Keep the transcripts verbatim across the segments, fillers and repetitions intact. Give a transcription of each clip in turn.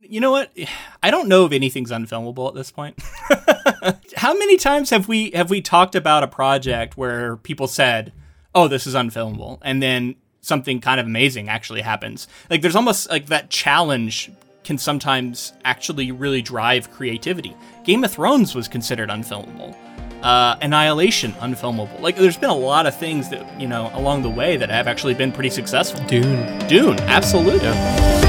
You know what? I don't know if anything's unfilmable at this point. How many times have we have we talked about a project where people said, "Oh, this is unfilmable," and then something kind of amazing actually happens? Like, there's almost like that challenge can sometimes actually really drive creativity. Game of Thrones was considered unfilmable. Uh, Annihilation, unfilmable. Like, there's been a lot of things that, you know, along the way that have actually been pretty successful. Dune. Dune, absolutely. Yeah.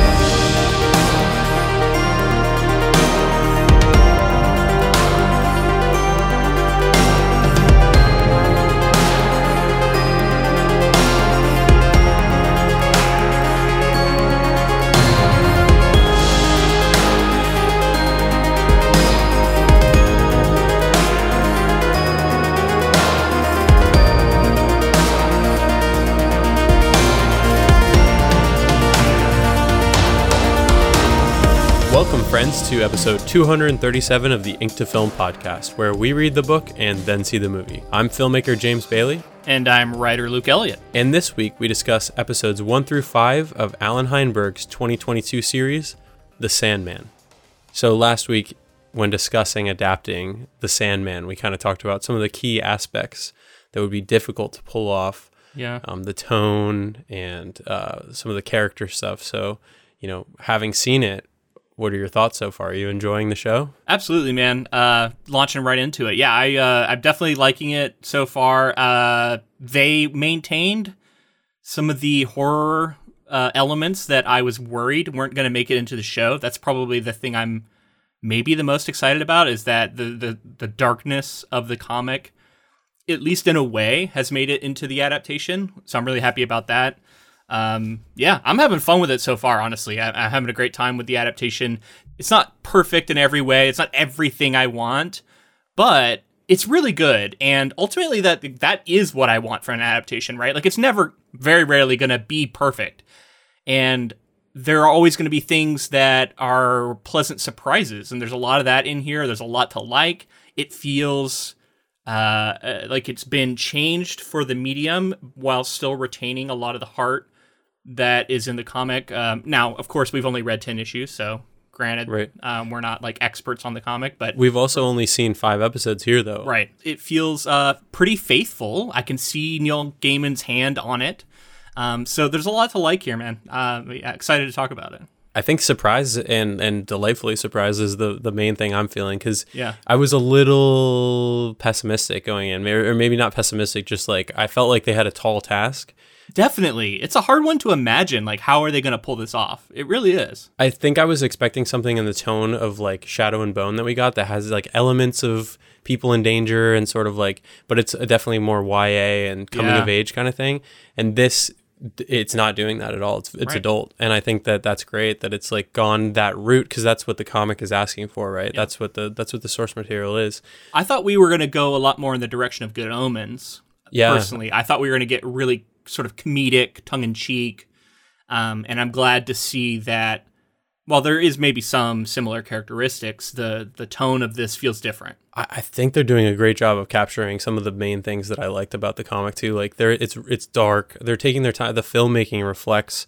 Welcome, friends, to episode two hundred thirty-seven of the Ink to Film podcast, where we read the book and then see the movie. I'm filmmaker James Bailey. And I'm writer Luke Elliott. And this week we discuss episodes one through five of Alan Heinberg's twenty twenty-two series, The Sandman. So last week, when discussing adapting The Sandman, we kind of talked about some of the key aspects that would be difficult to pull off. Yeah. Um, the tone and uh, some of the character stuff. So, you know, having seen it, what are your thoughts so far? Are you enjoying the show? Absolutely, man. Uh, launching right into it. Yeah, I, uh, I'm definitely liking it so far. Uh, they maintained some of the horror uh, elements that I was worried weren't going to make it into the show. That's probably the thing I'm maybe the most excited about, is that the, the, the darkness of the comic, at least in a way, has made it into the adaptation. So I'm really happy about that. Um, yeah, I'm having fun with it so far, honestly. I, I'm having a great time with the adaptation. It's not perfect in every way. It's not everything I want, but it's really good. And ultimately, that that is what I want for an adaptation, right? Like, it's never, very rarely going to be perfect. And there are always going to be things that are pleasant surprises. And there's a lot of that in here. There's a lot to like. It feels... Uh, like it's been changed for the medium while still retaining a lot of the heart that is in the comic. Um, now, of course, we've only read ten issues, so granted, right. um, we're not like experts on the comic, but we've also only seen five episodes here, though. Right. It feels uh, pretty faithful. I can see Neil Gaiman's hand on it. Um, so there's a lot to like here, man. Uh, excited to talk about it. I think surprise and, and delightfully surprised is the, the main thing I'm feeling, because yeah. I was a little pessimistic going in, or maybe not pessimistic, just like I felt like they had a tall task. Definitely. It's a hard one to imagine. Like, how are they going to pull this off? It really is. I think I was expecting something in the tone of like Shadow and Bone that we got, that has like elements of people in danger and sort of like, but it's definitely more Y A and coming yeah. of age kind of thing. And this... it's not doing that at all. It's it's right. adult. And I think that that's great that it's like gone that route, because that's what the comic is asking for, right? Yeah. That's what the that's what the source material is. I thought we were going to go a lot more in the direction of Good Omens. Yeah. Personally, I thought we were going to get really sort of comedic, tongue in cheek. Um, and I'm glad to see that while there is maybe some similar characteristics, the the tone of this feels different. I, I think they're doing a great job of capturing some of the main things that I liked about the comic too. Like, they're it's it's dark. They're taking their time. The filmmaking reflects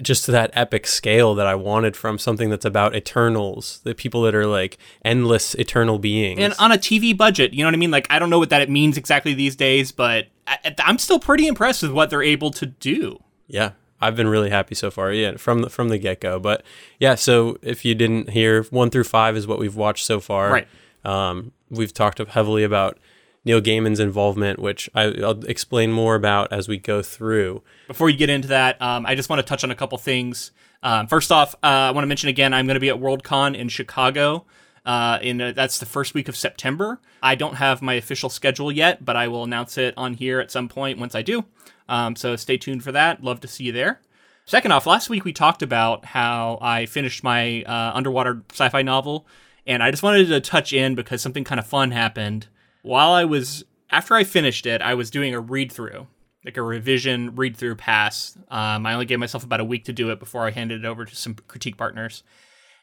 just to that epic scale that I wanted from something that's about Eternals, the people that are like endless eternal beings. And on a T V budget, you know what I mean? Like, I don't know what that it means exactly these days, but I, I'm still pretty impressed with what they're able to do. Yeah. I've been really happy so far, yeah, from the, from the get-go. But yeah, so if you didn't hear, one through five is what we've watched so far. Right. Um, we've talked heavily about Neil Gaiman's involvement, which I, I'll explain more about as we go through. Before you get into that, um, I just want to touch on a couple things. Um, first off, uh, I want to mention again, I'm going to be at Worldcon in Chicago. Uh, in a, that's the first week of September. I don't have my official schedule yet, but I will announce it on here at some point once I do. Um, so stay tuned for that. Love to see you there. Second off, last week we talked about how I finished my uh, underwater sci-fi novel, and I just wanted to touch in because something kind of fun happened. While I was, after I finished it, I was doing a read-through, like a revision read-through pass. Um, I only gave myself about a week to do it before I handed it over to some critique partners.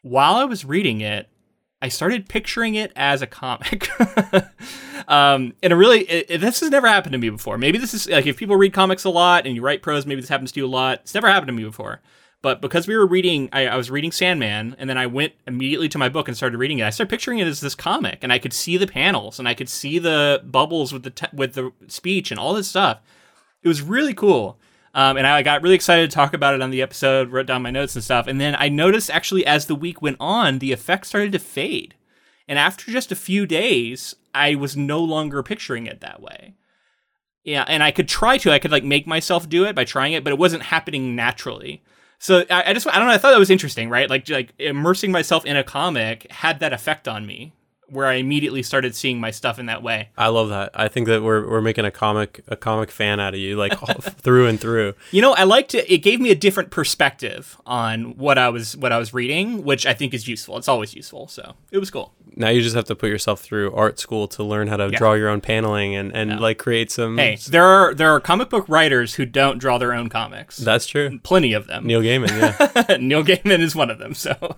While I was reading it, I started picturing it as a comic. um, and it really, it, it, this has never happened to me before. Maybe this is like, if people read comics a lot and you write prose, maybe this happens to you a lot. It's never happened to me before. But because we were reading, I, I was reading Sandman, and then I went immediately to my book and started reading it. I started picturing it as this comic, and I could see the panels, and I could see the bubbles with the te- with the speech and all this stuff. It was really cool, um, and I got really excited to talk about it on the episode, wrote down my notes and stuff, and then I noticed actually as the week went on, the effect started to fade. And after just a few days, I was no longer picturing it that way. Yeah, and I could try to. I could like make myself do it by trying it, but it wasn't happening naturally. So I, I just, I don't know, I thought that was interesting, right? Like, like immersing myself in a comic had that effect on me where I immediately started seeing my stuff in that way. I love that. I think that we're we're making a comic a comic fan out of you, like through and through. You know, I liked it. It gave me a different perspective on what I was what I was reading, which I think is useful. It's always useful. So it was cool. Now you just have to put yourself through art school to learn how to yeah. draw your own paneling and, and yeah. like create some... Hey, there are there are comic book writers who don't draw their own comics. That's true. Plenty of them. Neil Gaiman, yeah. Neil Gaiman is one of them, so...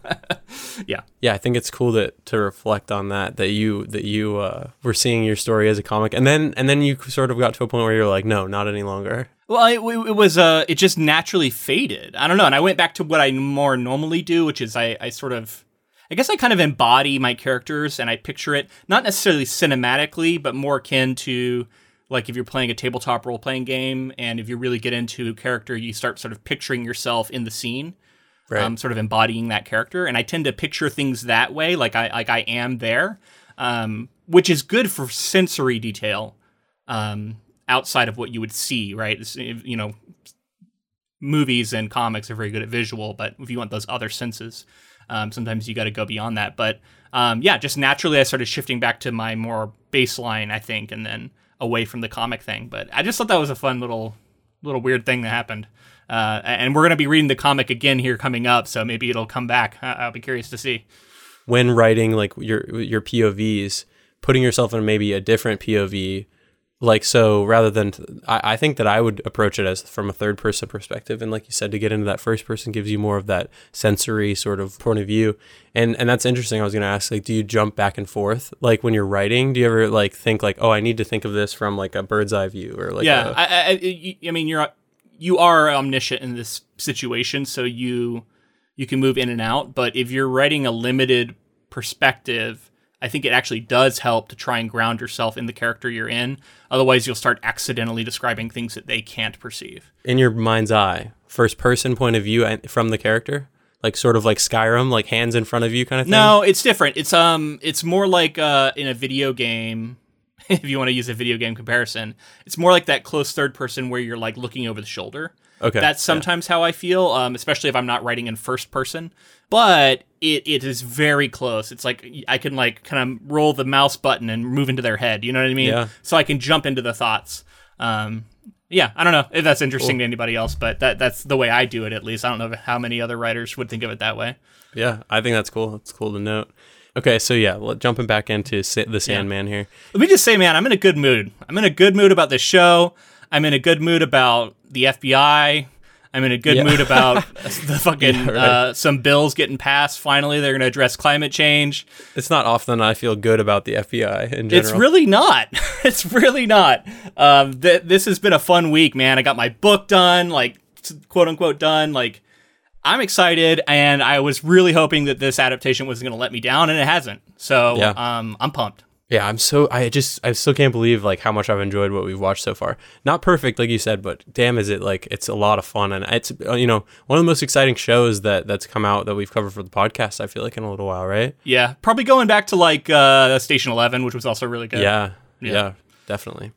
yeah. Yeah, I think it's cool that to reflect on that, that you that you uh, were seeing your story as a comic. And then and then you sort of got to a point where you're like, no, not any longer. Well, it, it was uh, it just naturally faded. I don't know. And I went back to what I more normally do, which is I, I sort of... I guess I kind of embody my characters and I picture it, not necessarily cinematically, but more akin to like if you're playing a tabletop role-playing game and if you really get into character, you start sort of picturing yourself in the scene, right. um, sort of embodying that character. And I tend to picture things that way, like I like I am there, um, which is good for sensory detail um, outside of what you would see, right? It's, you know, movies and comics are very good at visual, but if you want those other senses... Um, sometimes you got to go beyond that. But um, yeah, just naturally I started shifting back to my more baseline, I think, and then away from the comic thing. But I just thought that was a fun little little weird thing that happened. Uh, and we're going to be reading the comic again here coming up. So maybe it'll come back. I- I'll be curious to see. When writing like your your P O Vs, putting yourself in maybe a different P O V, like so rather than t- I-, I think that I would approach it as from a third person perspective, and like you said, to get into that first person gives you more of that sensory sort of point of view, and and that's interesting. I was going to ask, like, do you jump back and forth like when you're writing? Do you ever like think like, oh, I need to think of this from like a bird's eye view or like yeah a- I, I I mean you're you are omniscient in this situation, so you you can move in and out, but if you're writing a limited perspective, I think it actually does help to try and ground yourself in the character you're in. Otherwise, you'll start accidentally describing things that they can't perceive. In your mind's eye, first person point of view from the character, like sort of like Skyrim, like hands in front of you kind of thing. No, it's different. It's um, it's more like uh, in a video game. If you want to use a video game comparison, it's more like that close third person where you're like looking over the shoulder. Okay, that's sometimes yeah. how I feel, um, especially if I'm not writing in first person. But it, it is very close. It's like I can like kind of roll the mouse button and move into their head. You know what I mean? Yeah. So I can jump into the thoughts. Um, yeah, I don't know if that's interesting cool. to anybody else, but that that's the way I do it at least. I don't know how many other writers would think of it that way. Yeah, I think that's cool. It's cool to note. Okay, so yeah, well, jumping back into sa- the Sandman yeah. here. Let me just say, man, I'm in a good mood. I'm in a good mood about this show. I'm in a good mood about the F B I. I'm in a good yeah. mood about the fucking yeah, right. uh, some bills getting passed. Finally, they're going to address climate change. It's not often I feel good about the F B I in general. It's really not. It's really not. Um, th- this has been a fun week, man. I got my book done, like quote unquote done. Like I'm excited, and I was really hoping that this adaptation was going to let me down, and it hasn't. So yeah. um, I'm pumped. Yeah, I'm so, I just, I still can't believe, like, how much I've enjoyed what we've watched so far. Not perfect, like you said, but damn is it, like, it's a lot of fun. And it's, you know, one of the most exciting shows that that's come out that we've covered for the podcast, I feel like, in a little while, right? Yeah, probably going back to, like, uh, Station Eleven, which was also really good. Yeah, yeah, yeah definitely.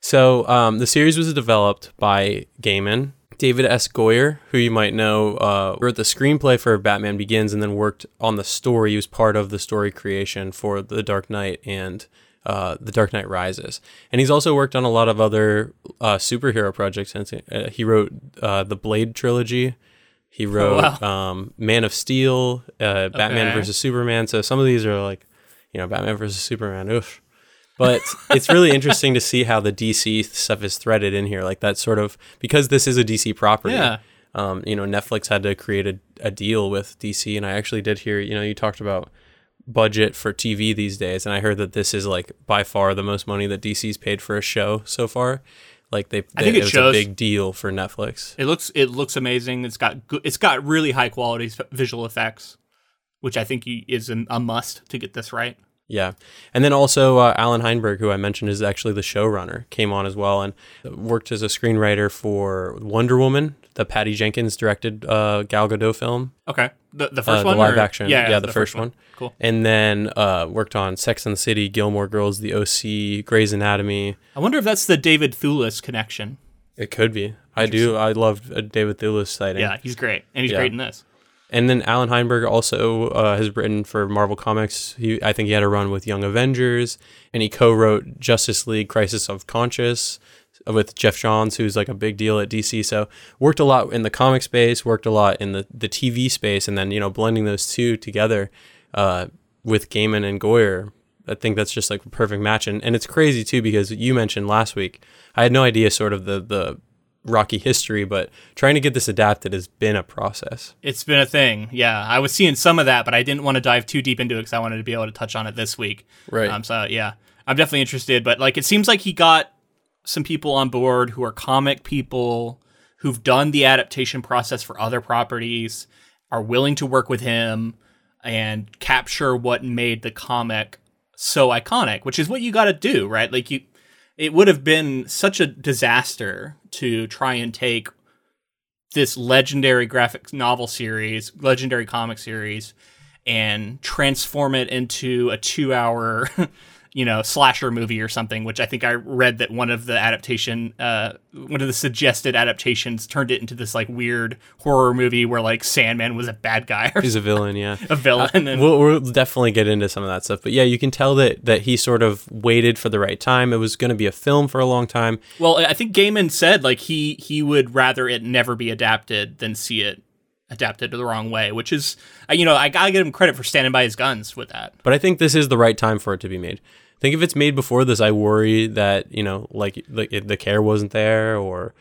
So, um, the series was developed by Gaiman. David S. Goyer, who you might know, uh, wrote the screenplay for Batman Begins and then worked on the story. He was part of the story creation for The Dark Knight and uh, The Dark Knight Rises. And he's also worked on a lot of other uh, superhero projects. Uh, he wrote uh, the Blade trilogy. He wrote oh, wow. um, Man of Steel, uh, Batman okay. versus Superman. So some of these are like, you know, Batman versus Superman. Oof. But it's really interesting to see how the D C stuff is threaded in here. Like that sort of, because this is a D C property, yeah. um, you know, Netflix had to create a, a deal with D C. And I actually did hear, you know, you talked about budget for T V these days. And I heard that this is like by far the most money that D C's paid for a show so far. Like they, they I think it, it was shows. a big deal for Netflix. It looks it looks amazing. It's got good, it's got really high quality visual effects, which I think is an, a must to get this right. Yeah. And then also uh, Alan Heinberg, who I mentioned is actually the showrunner, came on as well and worked as a screenwriter for Wonder Woman, the Patty Jenkins directed uh, Gal Gadot film. Okay. The, the first uh, one? The live or? action. Yeah, yeah the, the first, first one. one. Cool. And then uh, worked on Sex and the City, Gilmore Girls, The O C, Grey's Anatomy. I wonder if that's the David Thewlis connection. It could be. I do. I loved uh, David Thewlis sighting. Yeah, he's great. And he's yeah. great in this. And then Alan Heinberg also uh, has written for Marvel Comics. He, I think he had a run with Young Avengers, and he co-wrote Justice League Crisis of Conscience with Jeff Johns, who's like a big deal at D C. So worked a lot in the comic space, worked a lot in the, the T V space, and then, you know, blending those two together uh, with Gaiman and Goyer, I think that's just like a perfect match. And, and it's crazy, too, because you mentioned last week, I had no idea sort of the the... rocky history, but trying to get this adapted has been a process. It's been a thing. Yeah, I was seeing some of that, but I didn't want to dive too deep into it because I wanted to be able to touch on it this week. Right. Um, so yeah, I'm definitely interested, but like it seems like he got some people on board who are comic people who've done the adaptation process for other properties, are willing to work with him and capture what made the comic so iconic, which is what you got to do, right? Like you It would have been such a disaster to try and take this legendary graphic novel series, legendary comic series, and transform it into a two-hour, you know, slasher movie or something. Which I think I read that one of the adaptation, uh, one of the suggested adaptations, turned it into this like weird horror movie where like Sandman was a bad guy. Or He's a villain, yeah, a villain. Uh, and- we'll, we'll definitely get into some of that stuff, but yeah, you can tell that that he sort of waited for the right time. It was going to be a film for a long time. Well, I think Gaiman said like he he would rather it never be adapted than see it adapted to the wrong way, which is, you know, I gotta give him credit for standing by his guns with that. But I think this is the right time for it to be made. I think if it's made before this, I worry that, you know, like the, the care wasn't there, or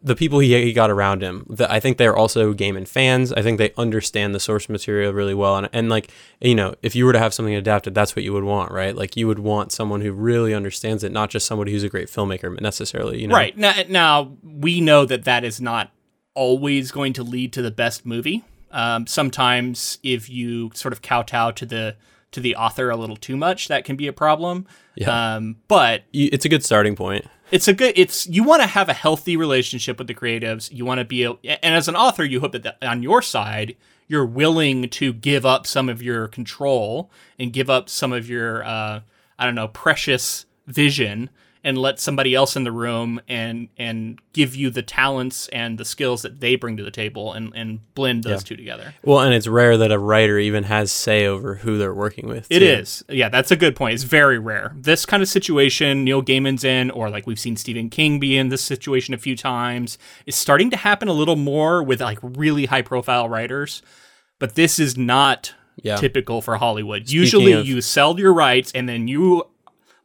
the people he, he got around him. The, I think they're also Gaiman fans. I think they understand the source material really well. And, and like, you know, if you were to have something adapted, that's what you would want, right? Like you would want someone who really understands it, not just somebody who's a great filmmaker necessarily, you know? Right. Now, now we know that that is not always going to lead to the best movie. Um, sometimes if you sort of kowtow to the to the author a little too much, that can be a problem. Yeah. Um, but it's a good starting point. It's a good, it's, you want to have a healthy relationship with the creatives. You want to be, a, and as an author, you hope that the, on your side, you're willing to give up some of your control and give up some of your, uh, I don't know, precious vision, and let somebody else in the room and and give you the talents and the skills that they bring to the table and, and blend those yeah. two together. Well, and it's rare that a writer even has say over who they're working with. It too. is. Yeah, that's a good point. It's very rare. This kind of situation Neil Gaiman's in, or like we've seen Stephen King be in this situation a few times, is starting to happen a little more with like really high profile writers. But this is not yeah. typical for Hollywood. Speaking Usually of- you sell your rights and then you...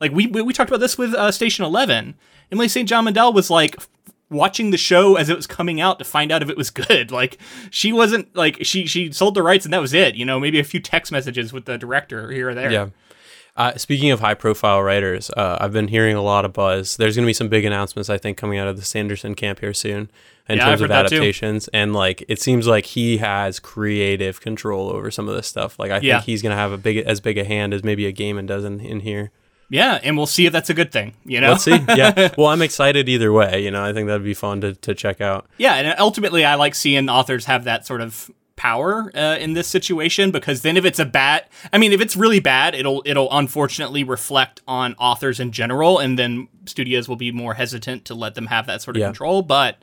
Like, we we talked about this with uh, Station Eleven. Emily Saint John Mandel was, like, f- watching the show as it was coming out to find out if it was good. Like, she wasn't, like, she she sold the rights and that was it. You know, maybe a few text messages with the director here or there. Yeah. Uh, speaking of high-profile writers, uh, I've been hearing a lot of buzz. There's going to be some big announcements, I think, coming out of the Sanderson camp here soon in yeah, terms of adaptations. And, like, it seems like he has creative control over some of this stuff. Like, I yeah. think he's going to have a big as big a hand as maybe a Gaiman does in, in here. Yeah, and we'll see if that's a good thing, you know? Let's see, yeah. Well, I'm excited either way, you know? I think that'd be fun to, to check out. Yeah, and ultimately, I like seeing authors have that sort of power uh, in this situation, because then if it's a bad... I mean, if it's really bad, it'll it'll unfortunately reflect on authors in general, and then studios will be more hesitant to let them have that sort of yeah. control, but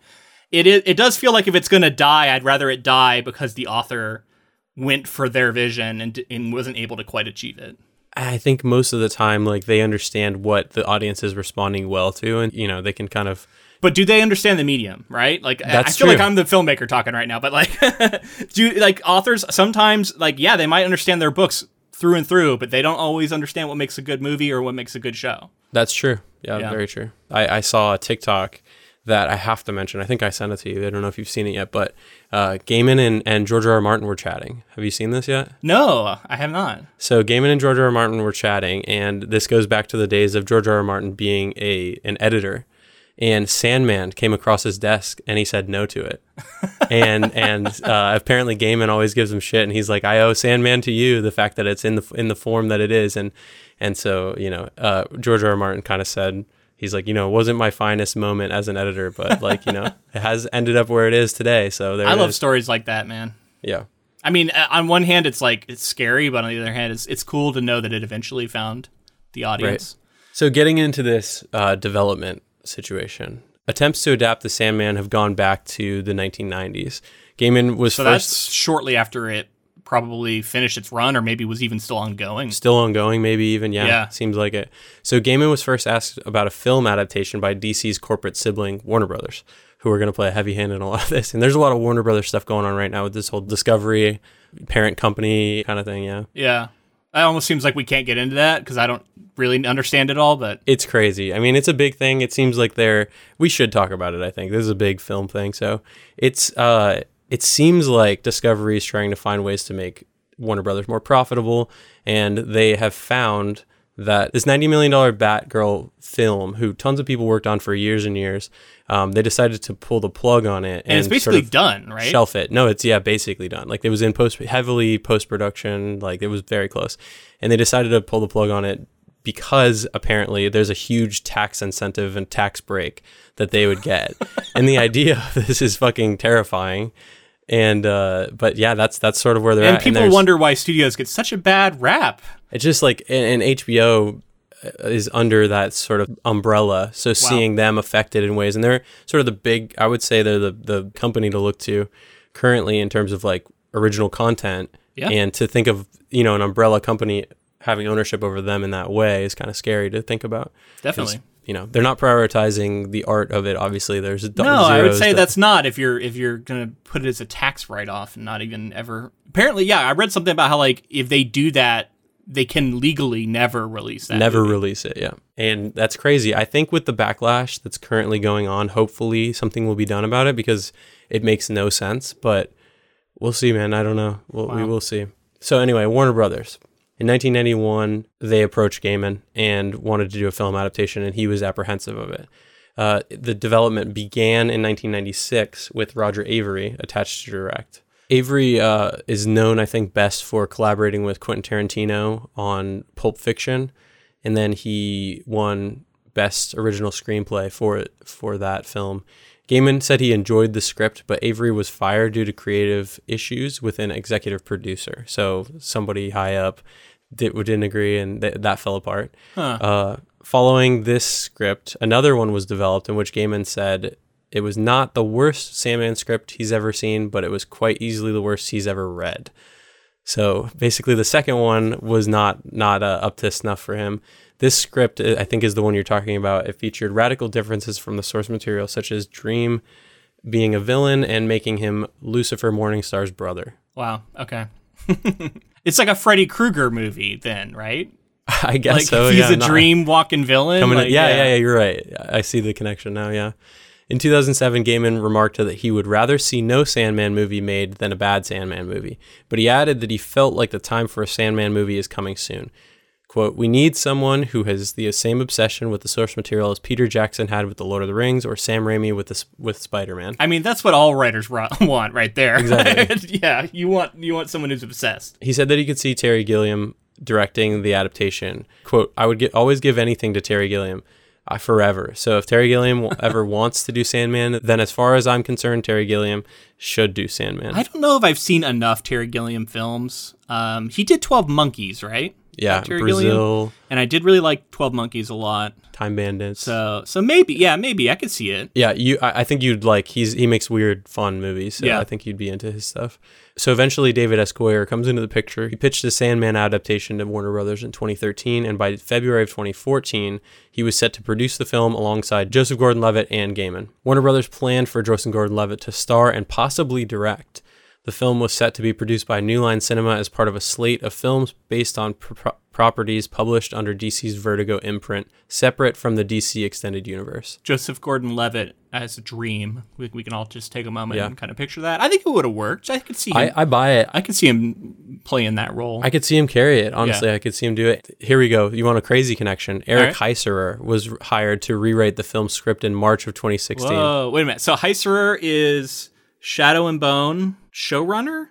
it is, it does feel like if it's going to die, I'd rather it die because the author went for their vision and and wasn't able to quite achieve it. I think most of the time, like, they understand what the audience is responding well to, and, you know, they can kind of... But do they understand the medium, right? Like, That's I feel true. like I'm the filmmaker talking right now, but, like, do, like, authors sometimes, like, yeah, they might understand their books through and through, but they don't always understand what makes a good movie or what makes a good show. That's true. Yeah, yeah. very true. I, I saw a TikTok that I have to mention. I think I sent it to you. I don't know if you've seen it yet, but uh, Gaiman and, and George R. R. Martin were chatting. Have you seen this yet? No, I have not. So Gaiman and George R. R. Martin were chatting, and this goes back to the days of George R. R. Martin being a an editor. and Sandman came across his desk and he said no to it. and and uh, apparently Gaiman always gives him shit, and he's like, I owe Sandman to you, the fact that it's in the in the form that it is. And and so, you know, uh, George R. R. Martin kind of said, he's like, you know, it wasn't my finest moment as an editor, but like, you know, it has ended up where it is today. So there I it love is. Stories like that, man. Yeah. I mean, on one hand, it's like, it's scary, but on the other hand, it's it's cool to know that it eventually found the audience. Right. So getting into this uh, development situation, attempts to adapt The Sandman have gone back to the nineteen nineties. Gaiman was so first... that's shortly after it probably finished its run, or maybe was even still ongoing. Still ongoing, maybe even, yeah, yeah. Seems like it. So Gaiman was first asked about a film adaptation by D C's corporate sibling, Warner Brothers, who are going to play a heavy hand in a lot of this. And there's a lot of Warner Brothers stuff going on right now with this whole Discovery parent company kind of thing, yeah. Yeah. It almost seems like we can't get into that because I don't really understand it all, but... It's crazy. I mean, it's a big thing. It seems like they're... We should talk about it, I think. This is a big film thing, so it's... uh It seems like Discovery is trying to find ways to make Warner Brothers more profitable, and they have found that this ninety million dollars Batgirl film, who tons of people worked on for years and years, um, they decided to pull the plug on it. And, and it's basically sort of done, right? Shelf it. No, it's, yeah, basically done. Like, it was in post, heavily post-production, like, it was very close. And they decided to pull the plug on it because, apparently, there's a huge tax incentive and tax break that they would get. And the idea of this is fucking terrifying. And uh but yeah, that's that's sort of where they're and at. People and people wonder why studios get such a bad rap. It's just like, and, and H B O is under that sort of umbrella. So wow. Seeing them affected in ways, and they're sort of the big, I would say they're the the company to look to currently in terms of like original content. Yeah. And to think of, you know, an umbrella company having ownership over them in that way is kind of scary to think about. Definitely. You know, they're not prioritizing the art of it. Obviously, there's a double no. I would say that. That's not if you're if you're gonna put it as a tax write off and not even ever. Apparently, yeah, I read something about how like if they do that, they can legally never release that. Never movie. Release it, yeah, and that's crazy. I think with the backlash that's currently going on, hopefully something will be done about it because it makes no sense. But we'll see, man. I don't know. We'll, wow. We will see. So anyway, Warner Brothers. In nineteen ninety-one, they approached Gaiman and wanted to do a film adaptation, and he was apprehensive of it. Uh, the development began in nineteen ninety-six with Roger Avery attached to direct. Avery uh, is known, I think, best for collaborating with Quentin Tarantino on Pulp Fiction, and then he won Best Original Screenplay for it, for that film. Gaiman said he enjoyed the script, but Avery was fired due to creative issues with an executive producer. So somebody high up did, didn't agree, and th- that fell apart. Huh. Uh, following this script, another one was developed in which Gaiman said it was not the worst Sandman script he's ever seen, but it was quite easily the worst he's ever read. So basically the second one was not, not uh, up to snuff for him. This script, I think, is the one you're talking about. It featured radical differences from the source material, such as Dream being a villain and making him Lucifer Morningstar's brother. Wow. Okay. It's like a Freddy Krueger movie then, right? I guess like, so, he's yeah, a dream-walking villain? Like, in, yeah, yeah, yeah, yeah, you're right. I see the connection now, yeah. In two thousand seven, Gaiman remarked that he would rather see no Sandman movie made than a bad Sandman movie. But he added that he felt like the time for a Sandman movie is coming soon. Quote, we need someone who has the same obsession with the source material as Peter Jackson had with The Lord of the Rings or Sam Raimi with the, with Spider-Man. I mean, that's what all writers ro- want right there. Exactly. Yeah, you want you want someone who's obsessed. He said that he could see Terry Gilliam directing the adaptation. Quote, I would get, always give anything to Terry Gilliam uh, forever. So if Terry Gilliam ever wants to do Sandman, then as far as I'm concerned, Terry Gilliam should do Sandman. I don't know if I've seen enough Terry Gilliam films. Um, he did twelve Monkeys, right? Yeah, Brazil. Gilliam. And I did really like twelve Monkeys a lot. Time Bandits. So so maybe, yeah, maybe I could see it. Yeah, you. I, I think you'd like, he's he makes weird, fun movies, so yeah. I think you'd be into his stuff. So eventually David S. Goyer comes into the picture. He pitched the Sandman adaptation to Warner Brothers in twenty thirteen, and by February of twenty fourteen, he was set to produce the film alongside Joseph Gordon-Levitt and Gaiman. Warner Brothers planned for Joseph Gordon-Levitt to star and possibly direct. The film was set to be produced by New Line Cinema as part of a slate of films based on pro- properties published under D C's Vertigo imprint, separate from the D C Extended Universe. Joseph Gordon-Levitt as Dream. We, we can all just take a moment yeah. and kind of picture that. I think it would have worked. I could see him. I, I buy it. I could see him playing that role. I could see him carry it. Honestly, yeah. I could see him do it. Here we go. You want a crazy connection? Eric right. Heisserer was hired to rewrite the film's script in March of twenty sixteen. Whoa, wait a minute. So Heisserer is Shadow and Bone showrunner,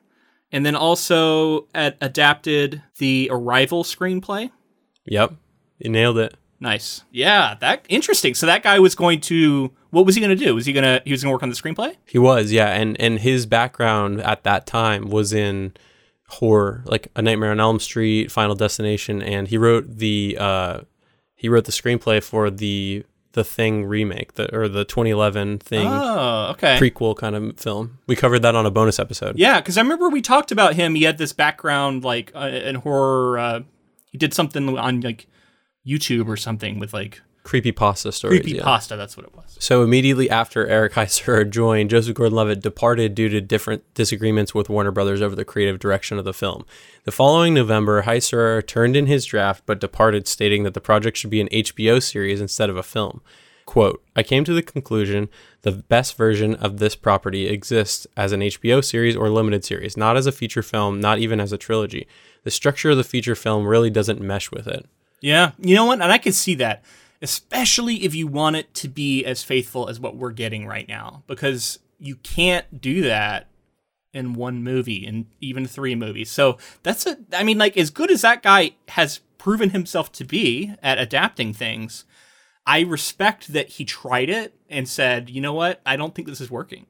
and then also ad- adapted the Arrival screenplay. Yep, you nailed it. Nice. Yeah, that interesting. So that guy was going to, what was he going to do? Was he going to, he was going to work on the screenplay? He was, yeah. And and his background at that time was in horror, like A Nightmare on Elm Street, Final Destination, and he wrote the uh, he wrote the screenplay for the The Thing remake, the, or the twenty eleven Thing oh, okay. prequel kind of film. We covered that on a bonus episode. Yeah, because I remember we talked about him. He had this background like uh, in horror. Uh, he did something on like YouTube or something with like creepypasta stories. Creepypasta, yeah. That's what it was. So immediately after Eric Heisserer joined, Joseph Gordon-Levitt departed due to different disagreements with Warner Brothers over the creative direction of the film. The following November, Heisserer turned in his draft but departed, stating that the project should be an H B O series instead of a film. Quote, I came to the conclusion the best version of this property exists as an H B O series or limited series, not as a feature film, not even as a trilogy. The structure of the feature film really doesn't mesh with it. Yeah, you know what? And I can see that, especially if you want it to be as faithful as what we're getting right now, because you can't do that in one movie, and even three movies. So that's a, I mean, like, as good as that guy has proven himself to be at adapting things, I respect that he tried it and said, you know what, I don't think this is working.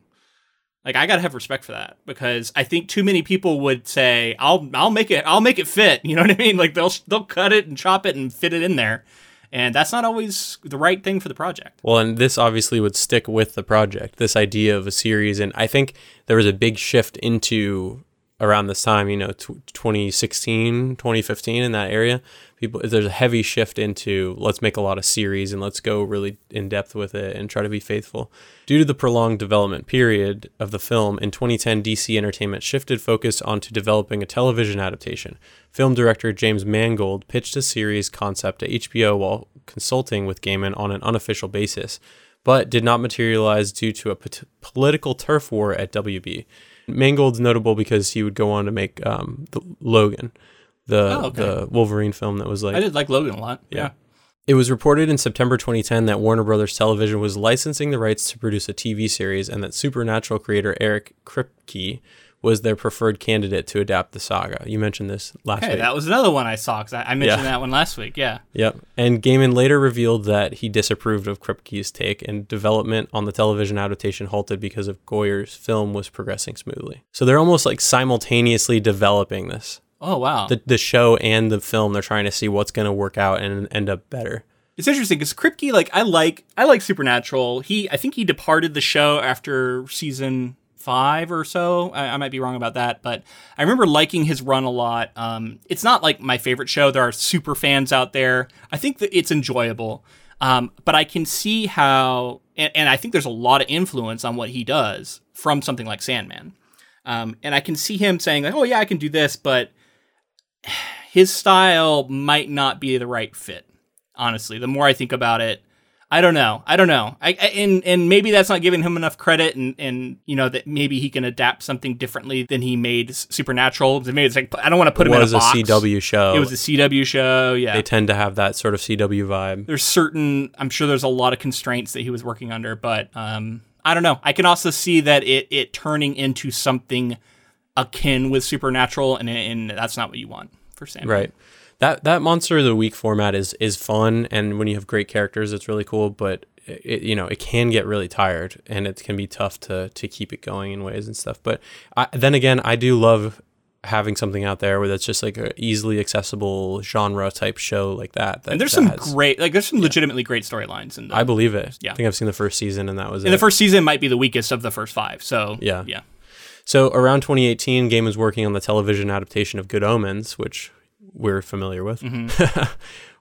Like, I gotta have respect for that, because I think too many people would say, I'll, I'll make it, I'll make it fit. You know what I mean? Like they'll, they'll cut it and chop it and fit it in there. And that's not always the right thing for the project. Well, and this obviously would stick with the project, this idea of a series. And I think there was a big shift into around this time, you know, t- twenty sixteen, twenty fifteen, in that area. People, there's a heavy shift into let's make a lot of series and let's go really in depth with it and try to be faithful. Due to the prolonged development period of the film, in twenty ten, D C Entertainment shifted focus onto developing a television adaptation. Film director James Mangold pitched a series concept to H B O while consulting with Gaiman on an unofficial basis, but did not materialize due to a pot- political turf war at W B. Mangold's notable because he would go on to make um, the Logan, the oh, okay. the Wolverine film that was like... I did like Logan a lot. Yeah. yeah. It was reported in September twenty ten that Warner Brothers Television was licensing the rights to produce a T V series, and that Supernatural creator Eric Kripke was their preferred candidate to adapt the saga. You mentioned this last hey, week. Hey, that was another one I saw, because I, I mentioned yeah. that one last week, yeah. Yep, and Gaiman later revealed that he disapproved of Kripke's take, and development on the television adaptation halted because of Goyer's film was progressing smoothly. So they're almost like simultaneously developing this. Oh, wow. The, the show and the film, they're trying to see what's going to work out and end up better. It's interesting because Kripke, like, I like I like Supernatural. He, I think he departed the show after season five or so. I, I might be wrong about that, but I remember liking his run a lot. Um, it's not like my favorite show. There are super fans out there. I think that it's enjoyable, um, but I can see how, and, and I think there's a lot of influence on what he does from something like Sandman. Um, and I can see him saying, like, oh yeah, I can do this, but his style might not be the right fit. Honestly, the more I think about it, I don't know. I don't know. I, I and and maybe that's not giving him enough credit, and, and you know that maybe he can adapt something differently than he made Supernatural. Maybe it's like, I don't want to put it him in a box. It was a C W show. It was a C W show. Yeah, they tend to have that sort of C W vibe. There's certain. I'm sure there's a lot of constraints that he was working under, but um, I don't know. I can also see that it it turning into something akin with Supernatural, and and that's not what you want for Sam. Right. That that Monster of the Week format is is fun, and when you have great characters, it's really cool. But it, you know, it can get really tired, and it can be tough to to keep it going in ways and stuff. But I, then again, I do love having something out there where that's just like an easily accessible genre type show like that. that and there's that some has, great, like there's some yeah. legitimately great storylines. In the, I believe it. Yeah. I think I've seen the first season, and that was and it. And the first season might be the weakest of the first five. So yeah, yeah. So around twenty eighteen, Gaiman was working on the television adaptation of Good Omens, which we're familiar with. Mm-hmm.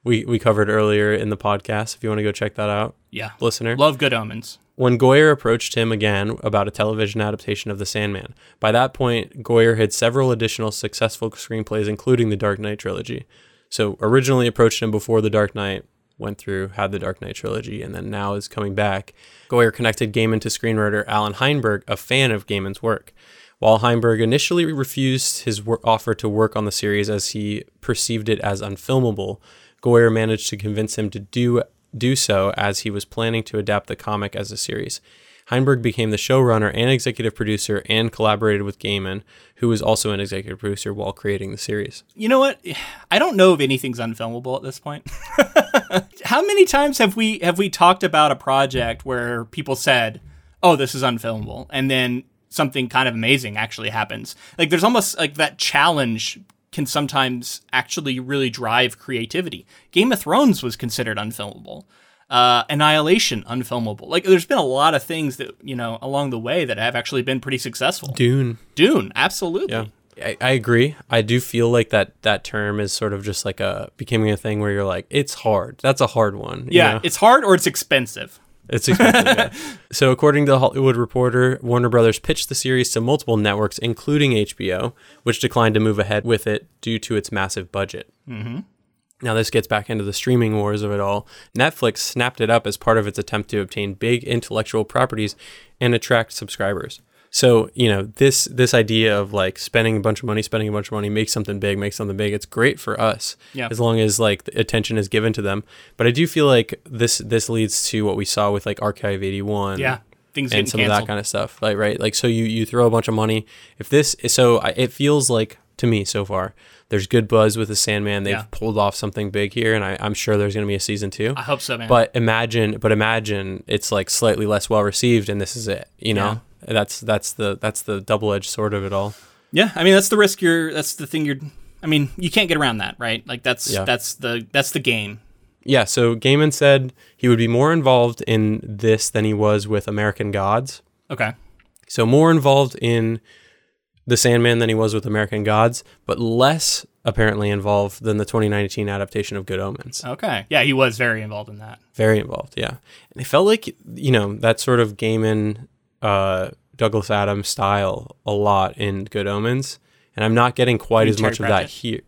we we covered earlier in the podcast, if you want to go check that out. Yeah. Listener. Love Good Omens. when Goyer approached him again about a television adaptation of The Sandman. By that point, Goyer had several additional successful screenplays, including the Dark Knight trilogy. So originally approached him before the Dark Knight, went through, had the Dark Knight trilogy, and then now is coming back. Goyer connected Gaiman to screenwriter Alan Heinberg, a fan of Gaiman's work. While Heinberg initially refused his offer to work on the series as he perceived it as unfilmable, Goyer managed to convince him to do do so as he was planning to adapt the comic as a series. Heinberg became the showrunner and executive producer and collaborated with Gaiman, who was also an executive producer while creating the series. You know what? I don't know if anything's unfilmable at this point. How many times have we have we talked about a project where people said, oh, this is unfilmable, and then something kind of amazing actually happens? Like, there's almost like that challenge can sometimes actually really drive creativity. Game of Thrones was considered unfilmable. Uh, Annihilation, unfilmable. Like, there's been a lot of things that, you know, along the way that have actually been pretty successful. Dune. Dune, absolutely. Yeah, I, I agree. I do feel like that that term is sort of just like a becoming a thing where you're like, it's hard. That's a hard one. Yeah, you know? It's hard or it's expensive. It's expensive, yeah. So according to The Hollywood Reporter, Warner Brothers pitched the series to multiple networks, including H B O, which declined to move ahead with it due to its massive budget. Mm-hmm. Now this gets back into the streaming wars of it all. Netflix snapped it up as part of its attempt to obtain big intellectual properties and attract subscribers. So, you know, this this idea of like spending a bunch of money, spending a bunch of money, make something big, make something big. It's great for us, yeah, as long as like the attention is given to them. But I do feel like this this leads to what we saw with like Archive eighty-one, yeah, things and some canceled. Of that kind of stuff. Like, right, like so you you throw a bunch of money. If this, so I, it feels like to me so far, there's good buzz with the Sandman. They've yeah. pulled off something big here, and I, I'm sure there's going to be a season two. I hope so, man. But imagine, but imagine it's like slightly less well received, and this is it. You know, yeah. that's that's the that's the double edged sword of it all. Yeah, I mean that's the risk. You're that's the thing. You're, I mean, you can't get around that, right? Like that's yeah. that's the that's the game. Yeah. So Gaiman said he would be more involved in this than he was with American Gods. Okay. So more involved in The Sandman than he was with American Gods, but less apparently involved than the twenty nineteen adaptation of Good Omens. Okay. Yeah, he was very involved in that. Very involved, yeah. And it felt like, you know, that sort of Gaiman, uh, Douglas Adams style a lot in Good Omens, and I'm not getting quite as much of that here.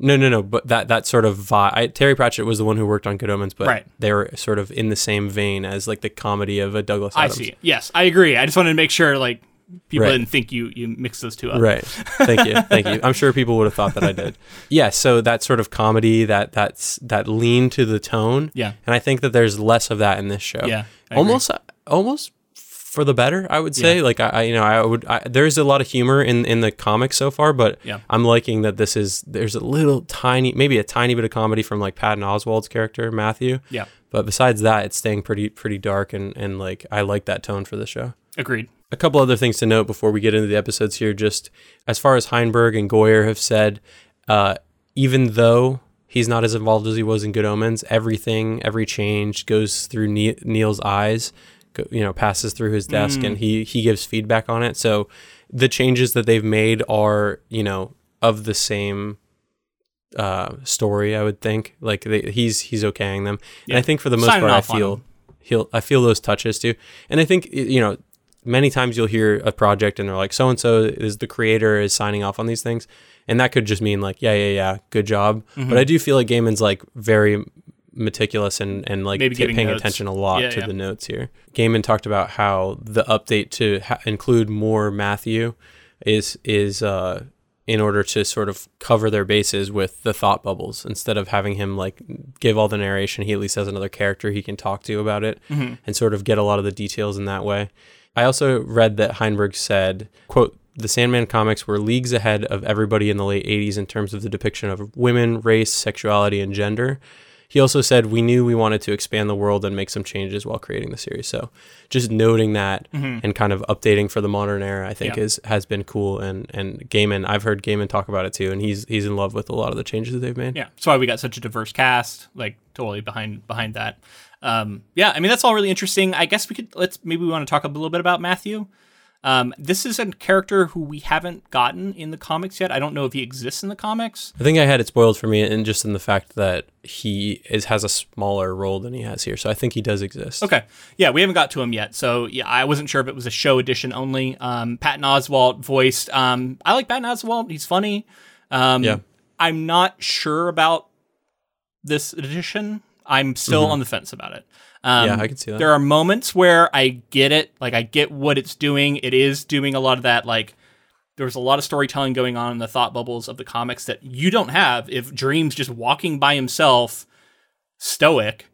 No, no, no, but that that sort of vibe. I, Terry Pratchett was the one who worked on Good Omens, but right. they were sort of in the same vein as like the comedy of a Douglas Adams. I see. Yes, I agree. I just wanted to make sure, like, people right. didn't think you, you mixed those two up. Right. Thank you. Thank you. I'm sure people would have thought that I did. Yeah. So that sort of comedy, that that's that lean to the tone. Yeah. And I think that there's less of that in this show. Yeah. I almost, agree. almost for the better, I would say. Yeah. Like I, I, you know, I would. I, there's a lot of humor in in the comics so far, but yeah. I'm liking that this is. There's a little tiny, maybe a tiny bit of comedy from like Patton Oswalt's character Matthew. Yeah. But besides that, it's staying pretty pretty dark and and like I like that tone for the show. Agreed. A couple other things to note before we get into the episodes here, just as far as Heinberg and Goyer have said, uh, even though he's not as involved as he was in Good Omens, everything, every change goes through ne- Neil's eyes, go, you know, passes through his desk mm. and he, he gives feedback on it. So the changes that they've made are, you know, of the same uh, story, I would think. Like they, he's he's okaying them. Yeah. And I think for the most Signing part, I feel, he'll, I feel those touches too. And I think, you know, many times you'll hear a project and they're like, so-and-so is the creator is signing off on these things. And that could just mean like, yeah, yeah, yeah, good job. Mm-hmm. But I do feel like Gaiman's like very meticulous and, and like t- paying notes. attention a lot yeah, to yeah. the notes here. Gaiman talked about how the update to ha- include more Matthew is, is uh, in order to sort of cover their bases with the thought bubbles. Instead of having him like give all the narration, he at least has another character he can talk to about it mm-hmm. and sort of get a lot of the details in that way. I also read that Heinberg said, quote, the Sandman comics were leagues ahead of everybody in the late eighties in terms of the depiction of women, race, sexuality, and gender. He also said, we knew we wanted to expand the world and make some changes while creating the series. So just noting that mm-hmm. and kind of updating for the modern era, I think yeah. is has been cool. And and Gaiman, I've heard Gaiman talk about it too, and he's he's in love with a lot of the changes that they've made. Yeah, that's why we got such a diverse cast, like totally behind behind that. Um, yeah, I mean, that's all really interesting. I guess we could, let's, maybe we want to talk a little bit about Matthew. Um, this is a character who we haven't gotten in the comics yet. I don't know if he exists in the comics. I think I had it spoiled for me, and just in the fact that he is has a smaller role than he has here. So I think he does exist. Okay. Yeah, we haven't got to him yet. So yeah, I wasn't sure if it was a show edition only. Um, Patton Oswalt voiced. Um, I like Patton Oswalt. He's funny. Um, yeah. I'm not sure about this edition. I'm still mm-hmm. on the fence about it. Um, yeah, I can see that. There are moments where I get it. Like, I get what it's doing. It is doing a lot of that. Like, there's a lot of storytelling going on in the thought bubbles of the comics that you don't have if Dream's just walking by himself, stoic.